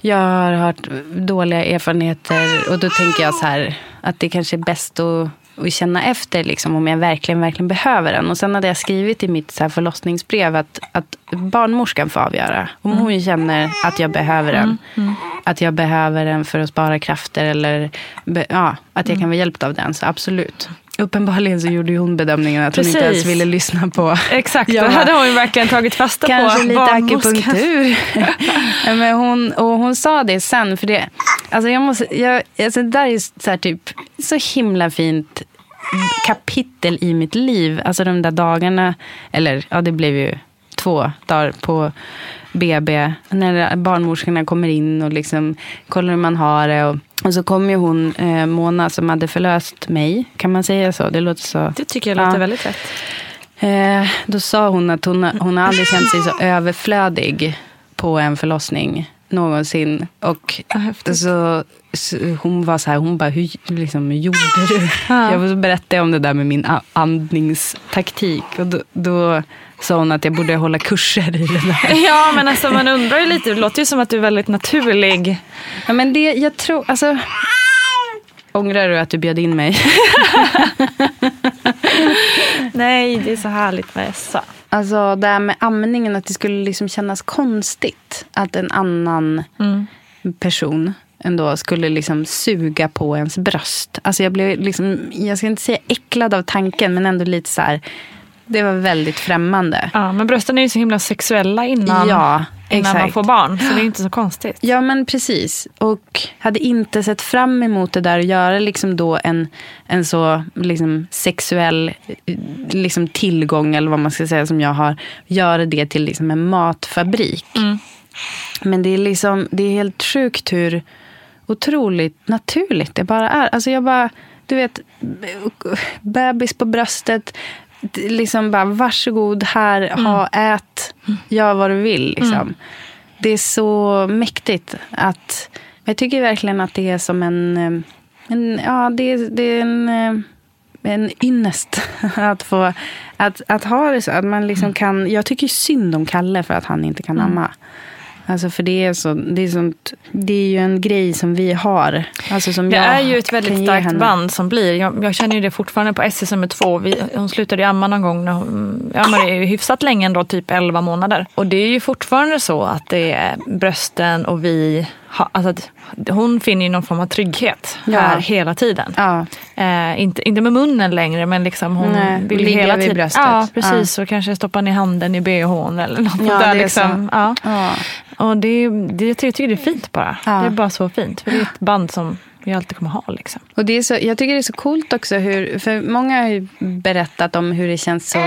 Jag har hört dåliga erfarenheter och då tänker jag så här att det kanske är bäst att, att känna efter liksom, om jag verkligen, verkligen behöver den. Och sen hade jag skrivit i mitt så här, förlossningsbrev att, att barnmorskan får avgöra. Om hon mm. känner att jag behöver den. Mm. Mm. Att jag behöver den för att spara krafter eller be, ja, att jag mm. kan vara hjälpt av den, så absolut. Uppenbarligen så gjorde ju hon bedömningen att Precis. hon inte ens ville lyssna på. Exakt, ja, då hade hon ju verkligen tagit fasta på barnmorskan. Kanske lite akupunktur. Men hon, och hon sa det sen, för det, alltså jag måste, jag, alltså det där är så här typ så himla fint kapitel i mitt liv. Alltså de där dagarna, eller ja det blev ju två dagar på B B när barnmorskorna kommer in och liksom kollar hur man har det. Och, och så kom ju hon, eh, Mona, som hade förlöst mig. Kan man säga så? Det låter så. Det tycker jag låter ja. väldigt rätt. Eh, då sa hon att hon, hon har aldrig känt sig så överflödig på en förlossning någonsin. Och så, så hon var så här, hon bara, hur liksom, gjorde du? Ja. Jag berättade om det där med min andningstaktik. Och då, då sa hon att jag borde hålla kurser i det där. Ja, men alltså man undrar ju lite. Det låter ju som att du är väldigt naturlig. Ja, men det, jag tror, alltså... Ångrar du att du bjöd in mig? Nej, det är så härligt med Essa. Alltså, det här med amningen, att det skulle liksom kännas konstigt att en annan mm. person ändå skulle liksom suga på ens bröst. Alltså, jag blev liksom, jag ska inte säga äcklad av tanken, men ändå lite så här... Det var väldigt främmande. Ja, men brösten är ju så himla sexuella innan, ja, innan man får barn. Så det är inte så konstigt. Ja, men precis. Och hade inte sett fram emot det där att göra liksom då en, en så liksom sexuell liksom tillgång, eller vad man ska säga, som jag har. Göra det till liksom en matfabrik. Mm. Men det är liksom, det är helt sjukt hur otroligt naturligt det bara är. Alltså jag bara, du vet, bebis på bröstet. Liksom bara, varsågod, här, mm. ha, ät, gör vad du vill liksom. Mm. Det är så mäktigt att, jag tycker verkligen att det är som en, en ja, det, det är en en ynnest att få, att, att ha det så, att man liksom kan, jag tycker synd om Kalle för att han inte kan amma. Mm. Alltså för det är så, det är sånt, det är ju en grej som vi har. Alltså som det jag är ju ett väldigt starkt band som blir. Jag, jag känner ju det fortfarande på Essa som är två. Vi, hon slutade ju amma någon gång när hon, ja, men det är ju hyfsat länge ändå, typ elva månader. Och det är ju fortfarande så att det är brösten och vi, ha, alltså att hon finner ju någon form av trygghet här ja. hela tiden. Ja. Eh, inte, inte med munnen längre, men liksom hon Nej, vill ligga hela tiden. Bröstet. Ja, precis. Ja. Och kanske stoppa ner handen i B H:n eller något ja, där liksom. Ja. ja. Och det, det, jag tycker det är fint bara. Ja. Det är bara så fint. För det är ett band som vi alltid kommer ha liksom. Och det är så, jag tycker det är så coolt också hur, för många har ju berättat om hur det känns så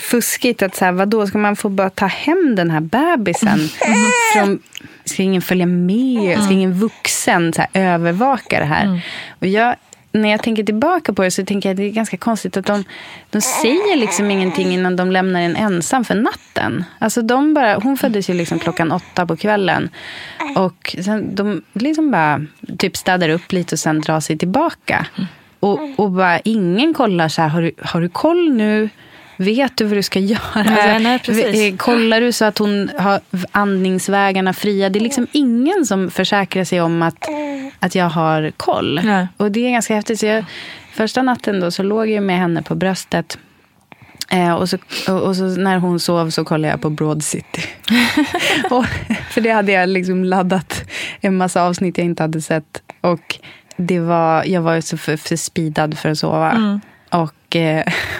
fuskigt att så här, vadå, ska man få bara ta hem den här bebisen mm. från, ska ingen följa med, ska ingen vuxen så här, övervaka det här. Mm. Och jag, när jag tänker tillbaka på det så tänker jag att det är ganska konstigt att de, de säger liksom ingenting innan de lämnar en ensam för natten. Alltså de bara, hon föddes ju liksom klockan åtta på kvällen och sen de liksom bara typ städar upp lite och sen drar sig tillbaka. Och, och bara ingen kollar så här, har du, har du koll nu? Vet du vad du ska göra? Nej, nej, precis. Kollar du så att hon har andningsvägarna fria? Det är liksom ingen som försäkrar sig om att, att jag har koll. Nej. Och det är ganska häftigt. Så jag, första natten då så låg jag med henne på bröstet. Eh, och, så, och, och så när hon sov så kollade jag på Broad City. och, för det hade jag liksom laddat en massa avsnitt jag inte hade sett. Och det var, jag var ju så för, för speedad för att sova. Mm. Och,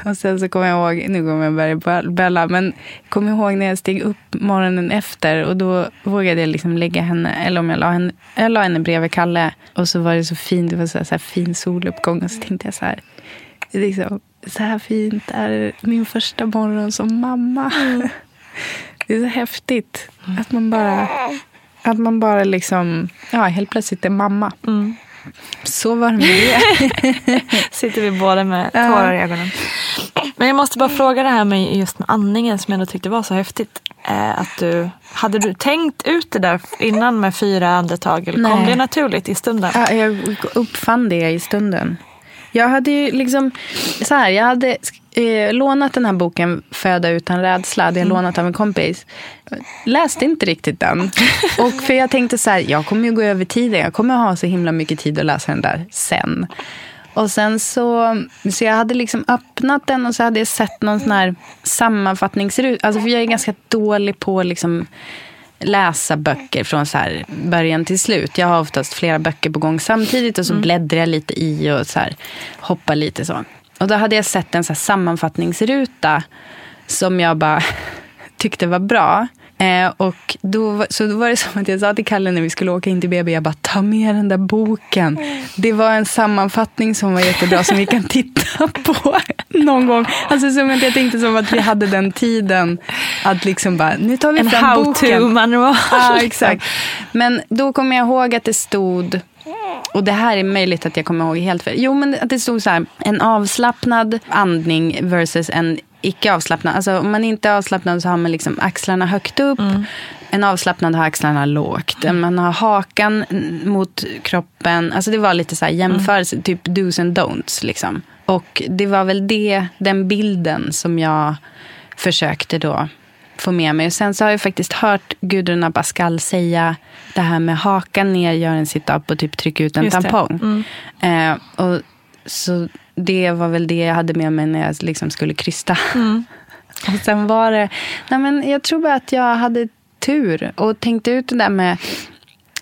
och sen så kommer jag ihåg, nu kommer jag börja bälla, men kom ihåg när jag steg upp morgonen efter och då vågade jag liksom lägga henne, eller om jag la henne, jag la henne bredvid Kalle och så var det så fint, det var så här, så här fin soluppgång och så tänkte jag så här, liksom, så här fint är min första morgon som mamma. Mm. Det är så häftigt att man bara att man bara liksom ja, helt plötsligt är mamma. Mm. Så var det. Sitter vi båda med tårar i ögonen. Men jag måste bara fråga det här med just med andningen som jag ändå tyckte var så häftigt. Att du, hade du tänkt ut det där innan med fyra andetag? Eller nej. Kom det naturligt i stunden? Ja, jag uppfann det i stunden. Jag hade ju liksom så här, jag hade eh, lånat den här boken Föda utan rädsla, hade jag mm. lånat av en kompis. Läste inte riktigt den. Och för jag tänkte så här, jag kommer ju gå över tiden. Jag kommer ha så himla mycket tid att läsa den där sen. Och sen så, så jag hade liksom öppnat den och så hade jag sett någon sån här sammanfattningsrut. Alltså för jag är ganska dålig på liksom läsa böcker från så här början till slut. Jag har oftast flera böcker på gång samtidigt och så mm. bläddrar jag lite i och så här hoppar lite så. Och då hade jag sett en så här sammanfattningsruta som jag bara tyckte var bra. Eh, och då, så då var det som att jag sa till Kalle när vi skulle åka in till B B, jag bara, ta med den där boken. Det var en sammanfattning som var jättebra som vi kan titta på någon gång. Alltså som att jag tänkte som att vi hade den tiden att liksom bara, nu tar vi fram boken. En how-to-manual. Ja, exakt. Men då kommer jag ihåg att det stod, och det här är möjligt att jag kommer ihåg helt fel. Jo, men att det stod så här, en avslappnad andning versus en icke avslappnad. Alltså om man inte är avslappnad så har man liksom axlarna högt upp. Mm. En avslappnad har axlarna lågt. Mm. Man har hakan mot kroppen. Alltså det var lite så här jämförelse. Mm. Typ do's and don'ts liksom. Och det var väl det, den bilden som jag försökte då få med mig. Och sen så har jag faktiskt hört Gudrunna Baskall säga det här med hakan ner, gör en sit-up och typ tryck ut en just tampong. Mm. Eh, och så det var väl det jag hade med mig när jag liksom skulle krysta. Mm. Och sen var det, nej men jag tror bara att jag hade tur och tänkte ut det där med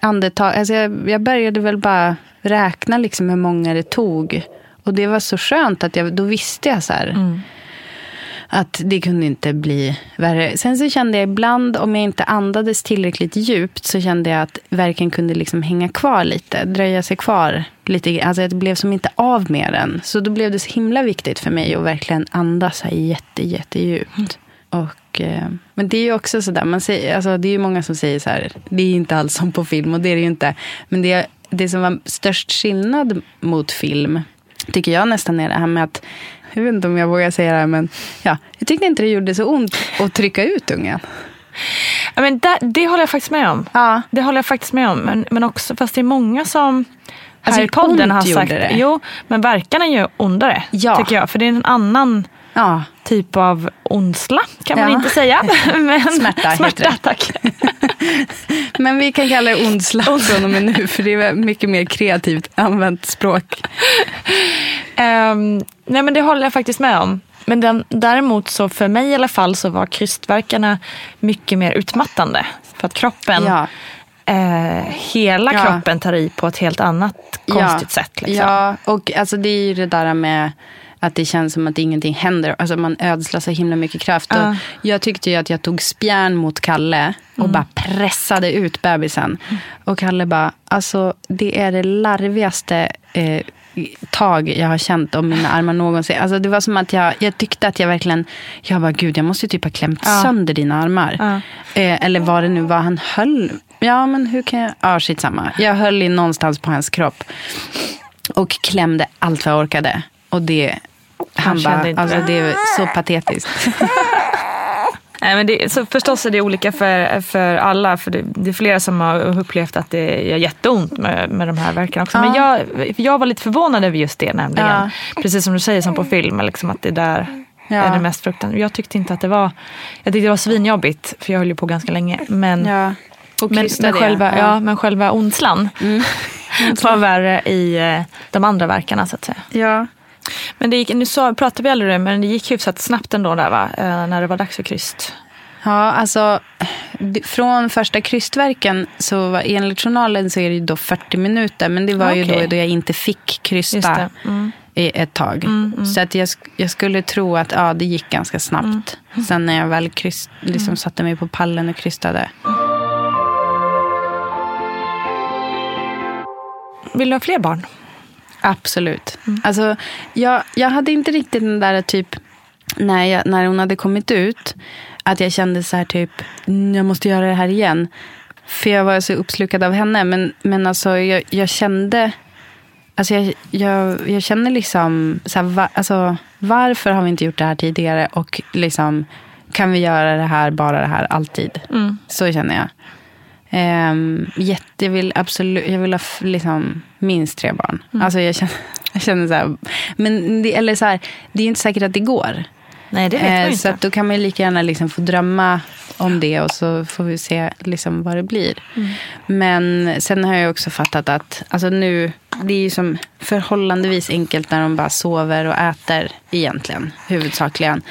andetag. Alltså jag, jag började väl bara räkna liksom hur många det tog. Och det var så skönt att jag, då visste jag så här mm. att det kunde inte bli värre. Sen så kände jag ibland, om jag inte andades tillräckligt djupt, så kände jag att verken kunde liksom hänga kvar lite, dröja sig kvar lite. Alltså jag blev som inte av med den. Så då blev det så himla viktigt för mig att verkligen andas här jätte, jätte djupt. Mm. Och, men det är ju också sådär, man säger, alltså det är ju många som säger så här, det är inte alls som på film, och det är det ju inte. Men det, det som var störst skillnad mot film, tycker jag nästan, är det här med att, jag vet inte om jag vågar säga det här, men ja, jag tyckte inte det gjorde så ont att trycka ut ungen. Ja, men det, det håller jag faktiskt med om. Ja. Det håller jag faktiskt med om. Men, men också, fast det är många som alltså, här i podden har sagt det. Jo, men verkarna är ju ondare, ja, tycker jag. För det är en annan ja. typ av ondsla, kan ja. man inte säga. Men, smärta, smärta tack. Men vi kan kalla det ondsla från och med nu, för det är mycket mer kreativt använt språk. um, nej, men det håller jag faktiskt med om. Men den, däremot så för mig i alla fall så var krystverkarna mycket mer utmattande. För att kroppen, ja. eh, hela ja. kroppen tar i på ett helt annat konstigt ja. sätt. Liksom. Ja, och alltså det är ju det där med att det känns som att ingenting händer. Alltså man ödslar så himla mycket kraft. Uh. Och jag tyckte ju att jag tog spjärn mot Kalle. Och mm. bara pressade ut bebisen. Mm. Och Kalle bara, alltså det är det larvigaste eh, tag jag har känt om mina armar någonsin. Alltså det var som att jag, jag tyckte att jag verkligen, jag bara gud jag måste ju typ ha klämt uh. sönder dina armar. Uh. Eh, eller vad det nu var han höll. Ja men hur kan jag, ja ah, skitsamma. Jag höll i någonstans på hans kropp. Och klämde allt vad jag orkade. Och det, han bara, alltså det är så patetiskt. Nej, men det, så förstås är det olika för, för alla. För det, det är flera som har upplevt att det gör jätteont med, med de här verkarna också. Ja. Men jag, jag var lite förvånad över just det nämligen. Ja. Precis som du säger, som på film, liksom, att det där ja. är det mest fruktansvärt. Jag tyckte inte att det var, jag tyckte det var svinjobbigt, för jag höll ju på ganska länge. Men, ja. Och men, men, själva, ja. Ja, men själva ondslan mm. var värre i de andra verkarna så att säga. Ja. Men det gick, nu så pratade vi aldrig om det, men det gick hyfsat snabbt ändå där va? Eh, när det var dags för kryst. Ja, alltså från första krystverken så var, enligt journalen så är det ju då fyrtio minuter, men det var okay. ju då, då jag inte fick krysta mm. i ett tag. Mm, mm. Så att jag, jag skulle tro att ja, det gick ganska snabbt. Mm. Mm. Sen när jag väl kryst, liksom satte mig på pallen och krystade. Vill du ha fler barn? Absolut. Mm. Alltså, jag, jag hade inte riktigt den där typ när, jag, när hon hade kommit ut att jag kände så här typ jag måste göra det här igen. För jag var så uppslukad av henne. Men, men alltså jag, jag kände alltså jag, jag, jag känner liksom så här, va, alltså, varför har vi inte gjort det här tidigare och liksom kan vi göra det här, bara det här alltid. Mm. Så känner jag. Um, jätte vill absolut jag vill ha liksom minst tre barn. Mm. Alltså jag känner, jag känner så här, men det, eller så här, det är inte säkert att det går. Nej, det vet man eh, inte. Så att då kan man ju lika gärna liksom få drömma om det och så får vi se liksom vad det blir. Mm. Men sen har jag också fattat att alltså nu, det är ju som förhållandevis enkelt när de bara sover och äter egentligen, huvudsakligen.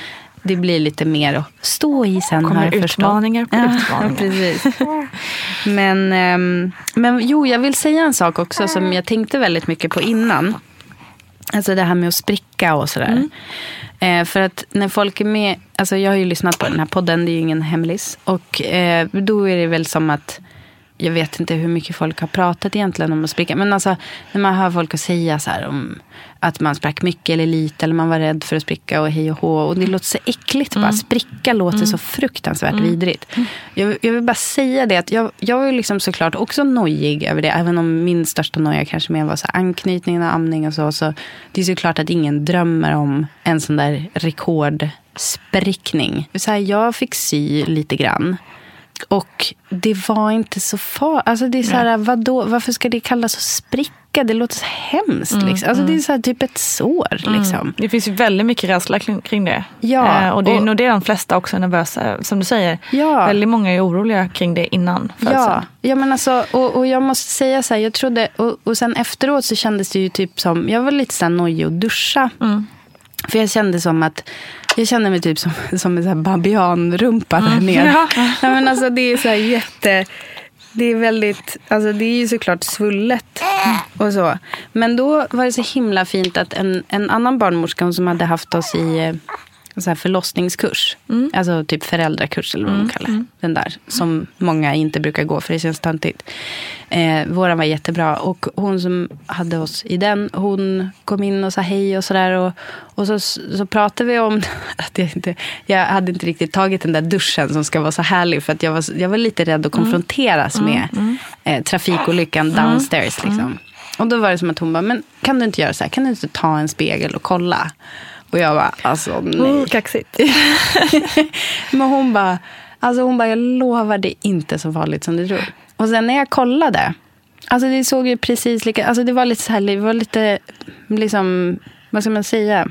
Det blir lite mer att stå i sen. Kommer här utmaningar på ja, utmaningar. Precis. Men, um, men jo, jag vill säga en sak också som jag tänkte väldigt mycket på innan. Alltså det här med att spricka och sådär. Mm. Eh, för att när folk är med, alltså jag har ju lyssnat på den här podden, det är ju ingen hemlis. Och eh, då är det väl som att, jag vet inte hur mycket folk har pratat egentligen om att spricka. Men alltså när man hör folk säga så här om att man sprack mycket eller lite eller man var rädd för att spricka och hej och hå. Och det låter så äckligt mm. bara. Spricka låter mm. så fruktansvärt mm. vidrigt. Mm. Jag, jag vill bara säga det att jag, jag var ju liksom såklart också nojig över det. Även om min största noja kanske mer var så anknytningen och amning och så. Så det är såklart att ingen drömmer om en sån där rekordsprickning. Så här, jag fick sy lite grann. Och det var inte så far. Alltså det är så här, vadå? Varför ska det kallas så spricka? Det låter så hemskt mm, liksom. Alltså mm. det är så här typ ett sår mm. liksom. Det finns ju väldigt mycket rädsla kring det. Ja. Eh, och det är och, nog det de flesta också är nervösa, som du säger. Ja. Väldigt många är oroliga kring det innan. Ja. Ja, men alltså, och, och jag måste säga så här, jag trodde, och, och sen efteråt så kändes det ju typ som, jag var lite så här nojig att duscha. Mm. För jag kände som att jag kände mig typ som, som en sån här babianrumpa där mm. nere. Ja. Nej, men alltså det är så här jätte... Det är väldigt... Alltså det är ju såklart svullet och så. Men då var det så himla fint att en, en annan barnmorska som hade haft oss i så här förlossningskurs. Mm. Alltså typ föräldrakurs eller vad man kallar mm. den där. Som många inte brukar gå för det känns tantigt. Eh, våran var jättebra. Och hon som hade oss i den, hon kom in och sa hej och sådär. Och, och så, så pratade vi om att jag inte, jag hade inte riktigt tagit den där duschen som ska vara så härlig. För att jag var, jag var lite rädd att konfronteras mm. med mm. Eh, trafikolyckan downstairs mm. liksom. Och då var det som att hon bara, men kan du inte göra så här? Kan du inte ta en spegel och kolla? Och jag bara, alltså nej. Mm, kaxigt. Men hon bara, alltså hon bara, jag lovar det är inte så farligt som du tror. Och sen när jag kollade, alltså det såg ju precis lika, alltså det var lite så här, det var lite, liksom, vad ska man säga?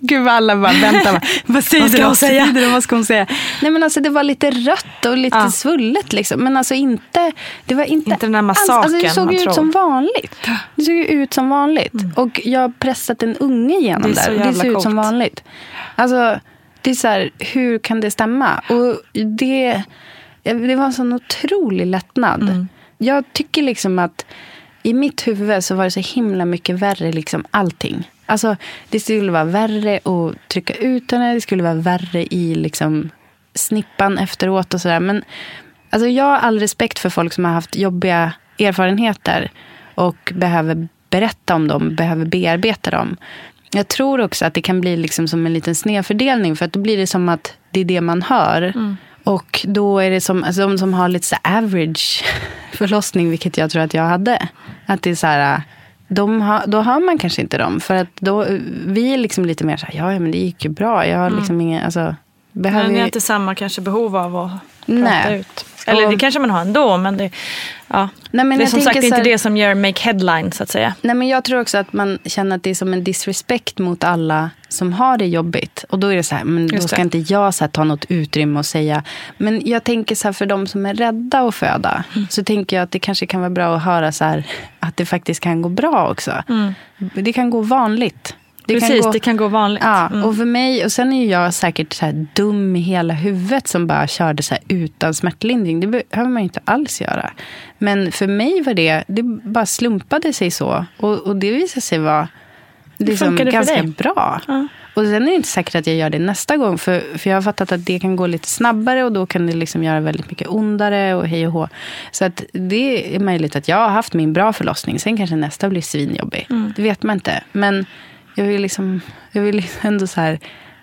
Gud vad alla bara, vänta bara, vad säger vad ska hon säga? Säga? Vad ska hon säga? Nej men alltså det var lite rött och lite ja. Svullet liksom, men alltså inte, det var inte, inte den där massaken, alltså det såg ju ut som vanligt. Det såg ju ut som vanligt. Mm. Och jag har pressat en unge igenom där och det ser ut som vanligt. Alltså det är så här, hur kan det stämma? Och det, det var en sån otrolig lättnad. Mm. Jag tycker liksom att i mitt huvud så var det så himla mycket värre liksom allting. Alltså det skulle vara värre att trycka ut henne. Det skulle vara värre i liksom snippan efteråt och sådär. Men alltså, jag har all respekt för folk som har haft jobbiga erfarenheter. Och behöver berätta om dem. Behöver bearbeta dem. Jag tror också att det kan bli liksom som en liten snedfördelning. För att då blir det som att det är det man hör. Mm. Och då är det som alltså, de som har lite så average förlossning. Vilket jag tror att jag hade. Att det är så här... De ha, då hör man kanske inte dem för att då, vi är liksom lite mer så här, ja men det gick ju bra, jag har liksom mm. ingen alltså, behöver men ni har inte samma kanske behov av att nej. Prata ut eller och, det kanske man har ändå men det, ja. Nej, men det är som sagt här, inte det som gör make headline så att säga. Nej men jag tror också att man känner att det är som en disrespect mot alla som har det jobbigt och då är det så här, men just då ska det. Inte jag så här, ta något utrymme och säga men jag tänker så här för de som är rädda att föda mm. så tänker jag att det kanske kan vara bra att höra så här att det faktiskt kan gå bra också. Mm. Det kan gå vanligt. Det precis, kan gå, det kan gå vanligt. Ja, mm. Och för mig, och sen är ju jag säkert så här dum i hela huvudet som bara körde så här utan smärtlindring. Det behöver man ju inte alls göra. Men för mig var det, det bara slumpade sig så. Och, och det visade sig vara liksom, ganska bra. Ja. Och sen är det inte säkert att jag gör det nästa gång. För, för jag har fattat att det kan gå lite snabbare. Och då kan det liksom göra väldigt mycket ondare. Och hej och hå. Så att det är möjligt att jag har haft min bra förlossning. Sen kanske nästa blir svinjobbig. Mm. Det vet man inte. Men jag vill liksom, jag vill ändå så här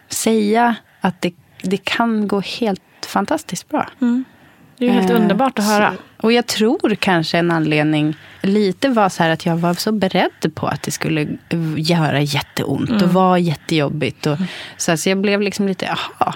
säga att det, det kan gå helt fantastiskt bra. Mm. Det är ju helt eh, underbart att höra. Så, och jag tror kanske en anledning lite var så här att jag var så beredd på att det skulle göra jätteont mm. och vara jättejobbigt. Och, mm. så, här, så jag blev liksom lite, jaha.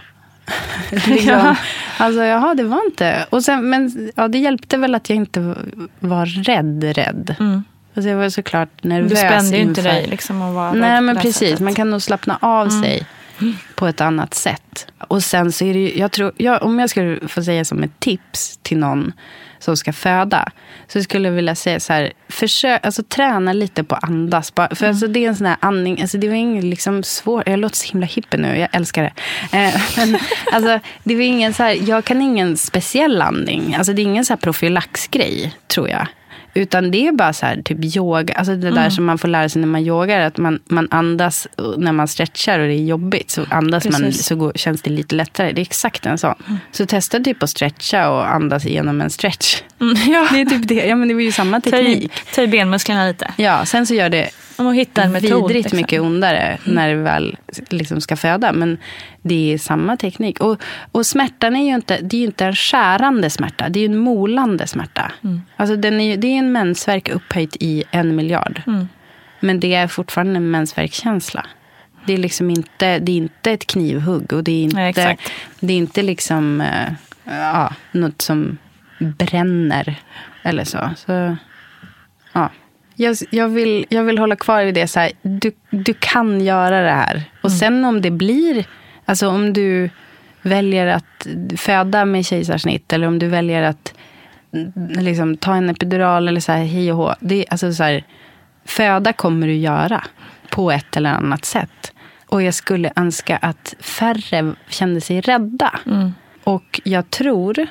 liksom, alltså, jaha, det var inte. Och sen, men ja, det hjälpte väl att jag inte var rädd, rädd. Mm. Alltså jag var såklart nervös. Du spände ju inte dig liksom att vara. Nej, men precis. Sättet. Man kan nog slappna av mm. sig. Mm. På ett annat sätt. Och sen så är det ju, jag tror, jag, om jag skulle få säga som ett tips till någon som ska föda, så skulle jag vilja säga så här, försök, alltså träna lite på andas. Bara, för mm. alltså det är en sån här andning, alltså det var ingen liksom svår, jag låter så himla hippen nu, jag älskar det. Eh, men, alltså det var ingen så här, jag kan ingen speciell andning, alltså det är ingen så här profylaxgrej, tror jag. Utan det är bara så här typ yoga, alltså det där mm. som man får lära sig när man yogar, att man, man andas när man stretchar och det är jobbigt, så andas Precis. man, så går, känns det lite lättare. Det är exakt en sån. Mm. Så testa typ att stretcha och andas genom en stretch. Mm, ja. Det är typ det. Ja, men det är ju samma teknik. Ta i benmusklerna lite. Ja, sen så gör det och hitta en metod, vidrigt liksom. Mycket ondare mm. när det väl liksom ska föda, men det är samma teknik. Och, och smärtan är ju inte, det är ju inte en skärande smärta, det är ju en molande smärta. Mm. Alltså den är, det är en mensvärk upphöjt i en miljard. Mm. Men det är fortfarande en mensvärkkänsla. Det är liksom inte, det är inte ett knivhugg och det är inte, ja, det är inte liksom äh, ja, något som bränner eller så. Så ja. Jag, jag, vill, jag vill hålla kvar i det så här, du, du kan göra det här. Och mm. sen om det blir, alltså om du väljer att föda med kejsarsnitt eller om du väljer att liksom ta en epidural eller så här, hej och hå. Det, alltså så här, föda kommer du göra på ett eller annat sätt. Och jag skulle önska att färre kände sig rädda. Mm. Och jag tror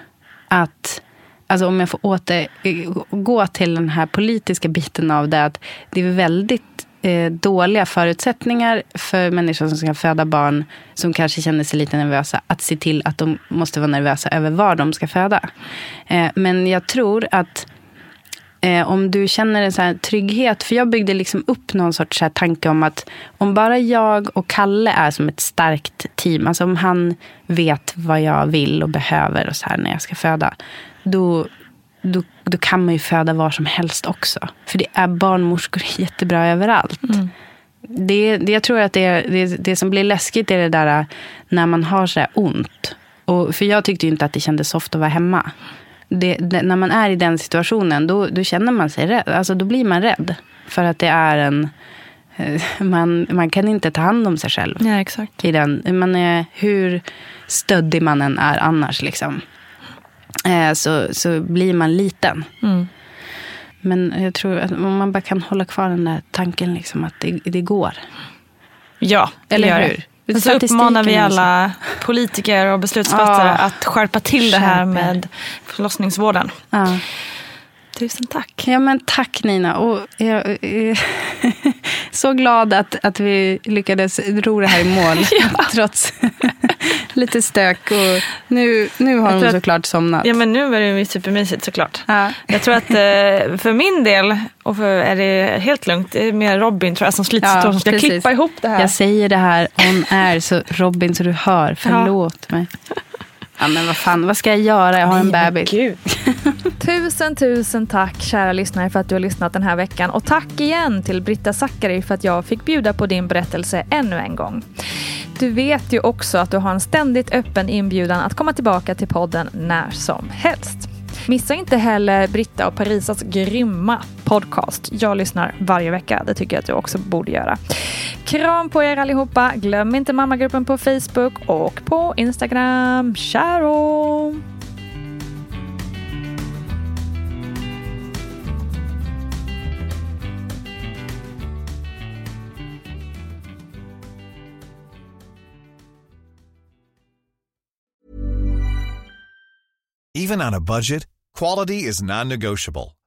att... Alltså om jag får återgå till den här politiska biten av det, att det är väldigt eh, dåliga förutsättningar för människor som ska föda barn, som kanske känner sig lite nervösa, att se till att de måste vara nervösa över var de ska föda. Eh, men jag tror att eh, om du känner en sån här trygghet, för jag byggde liksom upp någon sorts så här tanke om att om bara jag och Kalle är som ett starkt team, alltså om han vet vad jag vill och behöver och så här när jag ska föda, Då, då, då kan man ju föda var som helst också. För det är barnmorskor jättebra överallt. Mm. Det, det, jag tror att det, det, det som blir läskigt är det där när man har så här ont. Och, för jag tyckte ju inte att det kändes soft att vara hemma. Det, det, när man är i den situationen, då, då känner man sig rädd. Alltså då blir man rädd. För att det är en... Man, man kan inte ta hand om sig själv. Ja, exakt. I den, man är, hur stöddig man än är annars liksom. Så, så blir man liten. Mm. Men jag tror att om man bara kan hålla kvar den där tanken liksom att det, det går. Ja, det eller gör hur? Det. Så uppmanar vi alla politiker och beslutsfattare ja. att skärpa till det här med förlossningsvården. Ja. Tusen tack. Ja, men tack Nina. Och jag är så glad att, att vi lyckades ro det här i mål. ja. Trots lite stök. Och nu, nu har jag hon såklart att, somnat. Ja, men nu är det ju supermysigt såklart. Ja. Jag tror att för min del, och för, är det helt lugnt, det är mer Robin tror jag som slits ja, som ska precis. klippa ihop det här. Jag säger det här on air, så Robin så du hör. Förlåt ja. mig. Ja, men vad fan, vad ska jag göra? Jag har en bebis. Gud. Tusen, tusen tack kära lyssnare för att du har lyssnat den här veckan. Och tack igen till Britta Zachary för att jag fick bjuda på din berättelse ännu en gång. Du vet ju också att du har en ständigt öppen inbjudan att komma tillbaka till podden när som helst. Missa inte heller Britta och Parisas grymma podcast. Jag lyssnar varje vecka, det tycker jag att du också borde göra. Kram på er allihopa. Glöm inte mammagruppen på Facebook och på Instagram. Ciao! Even on a budget, quality is non-negotiable.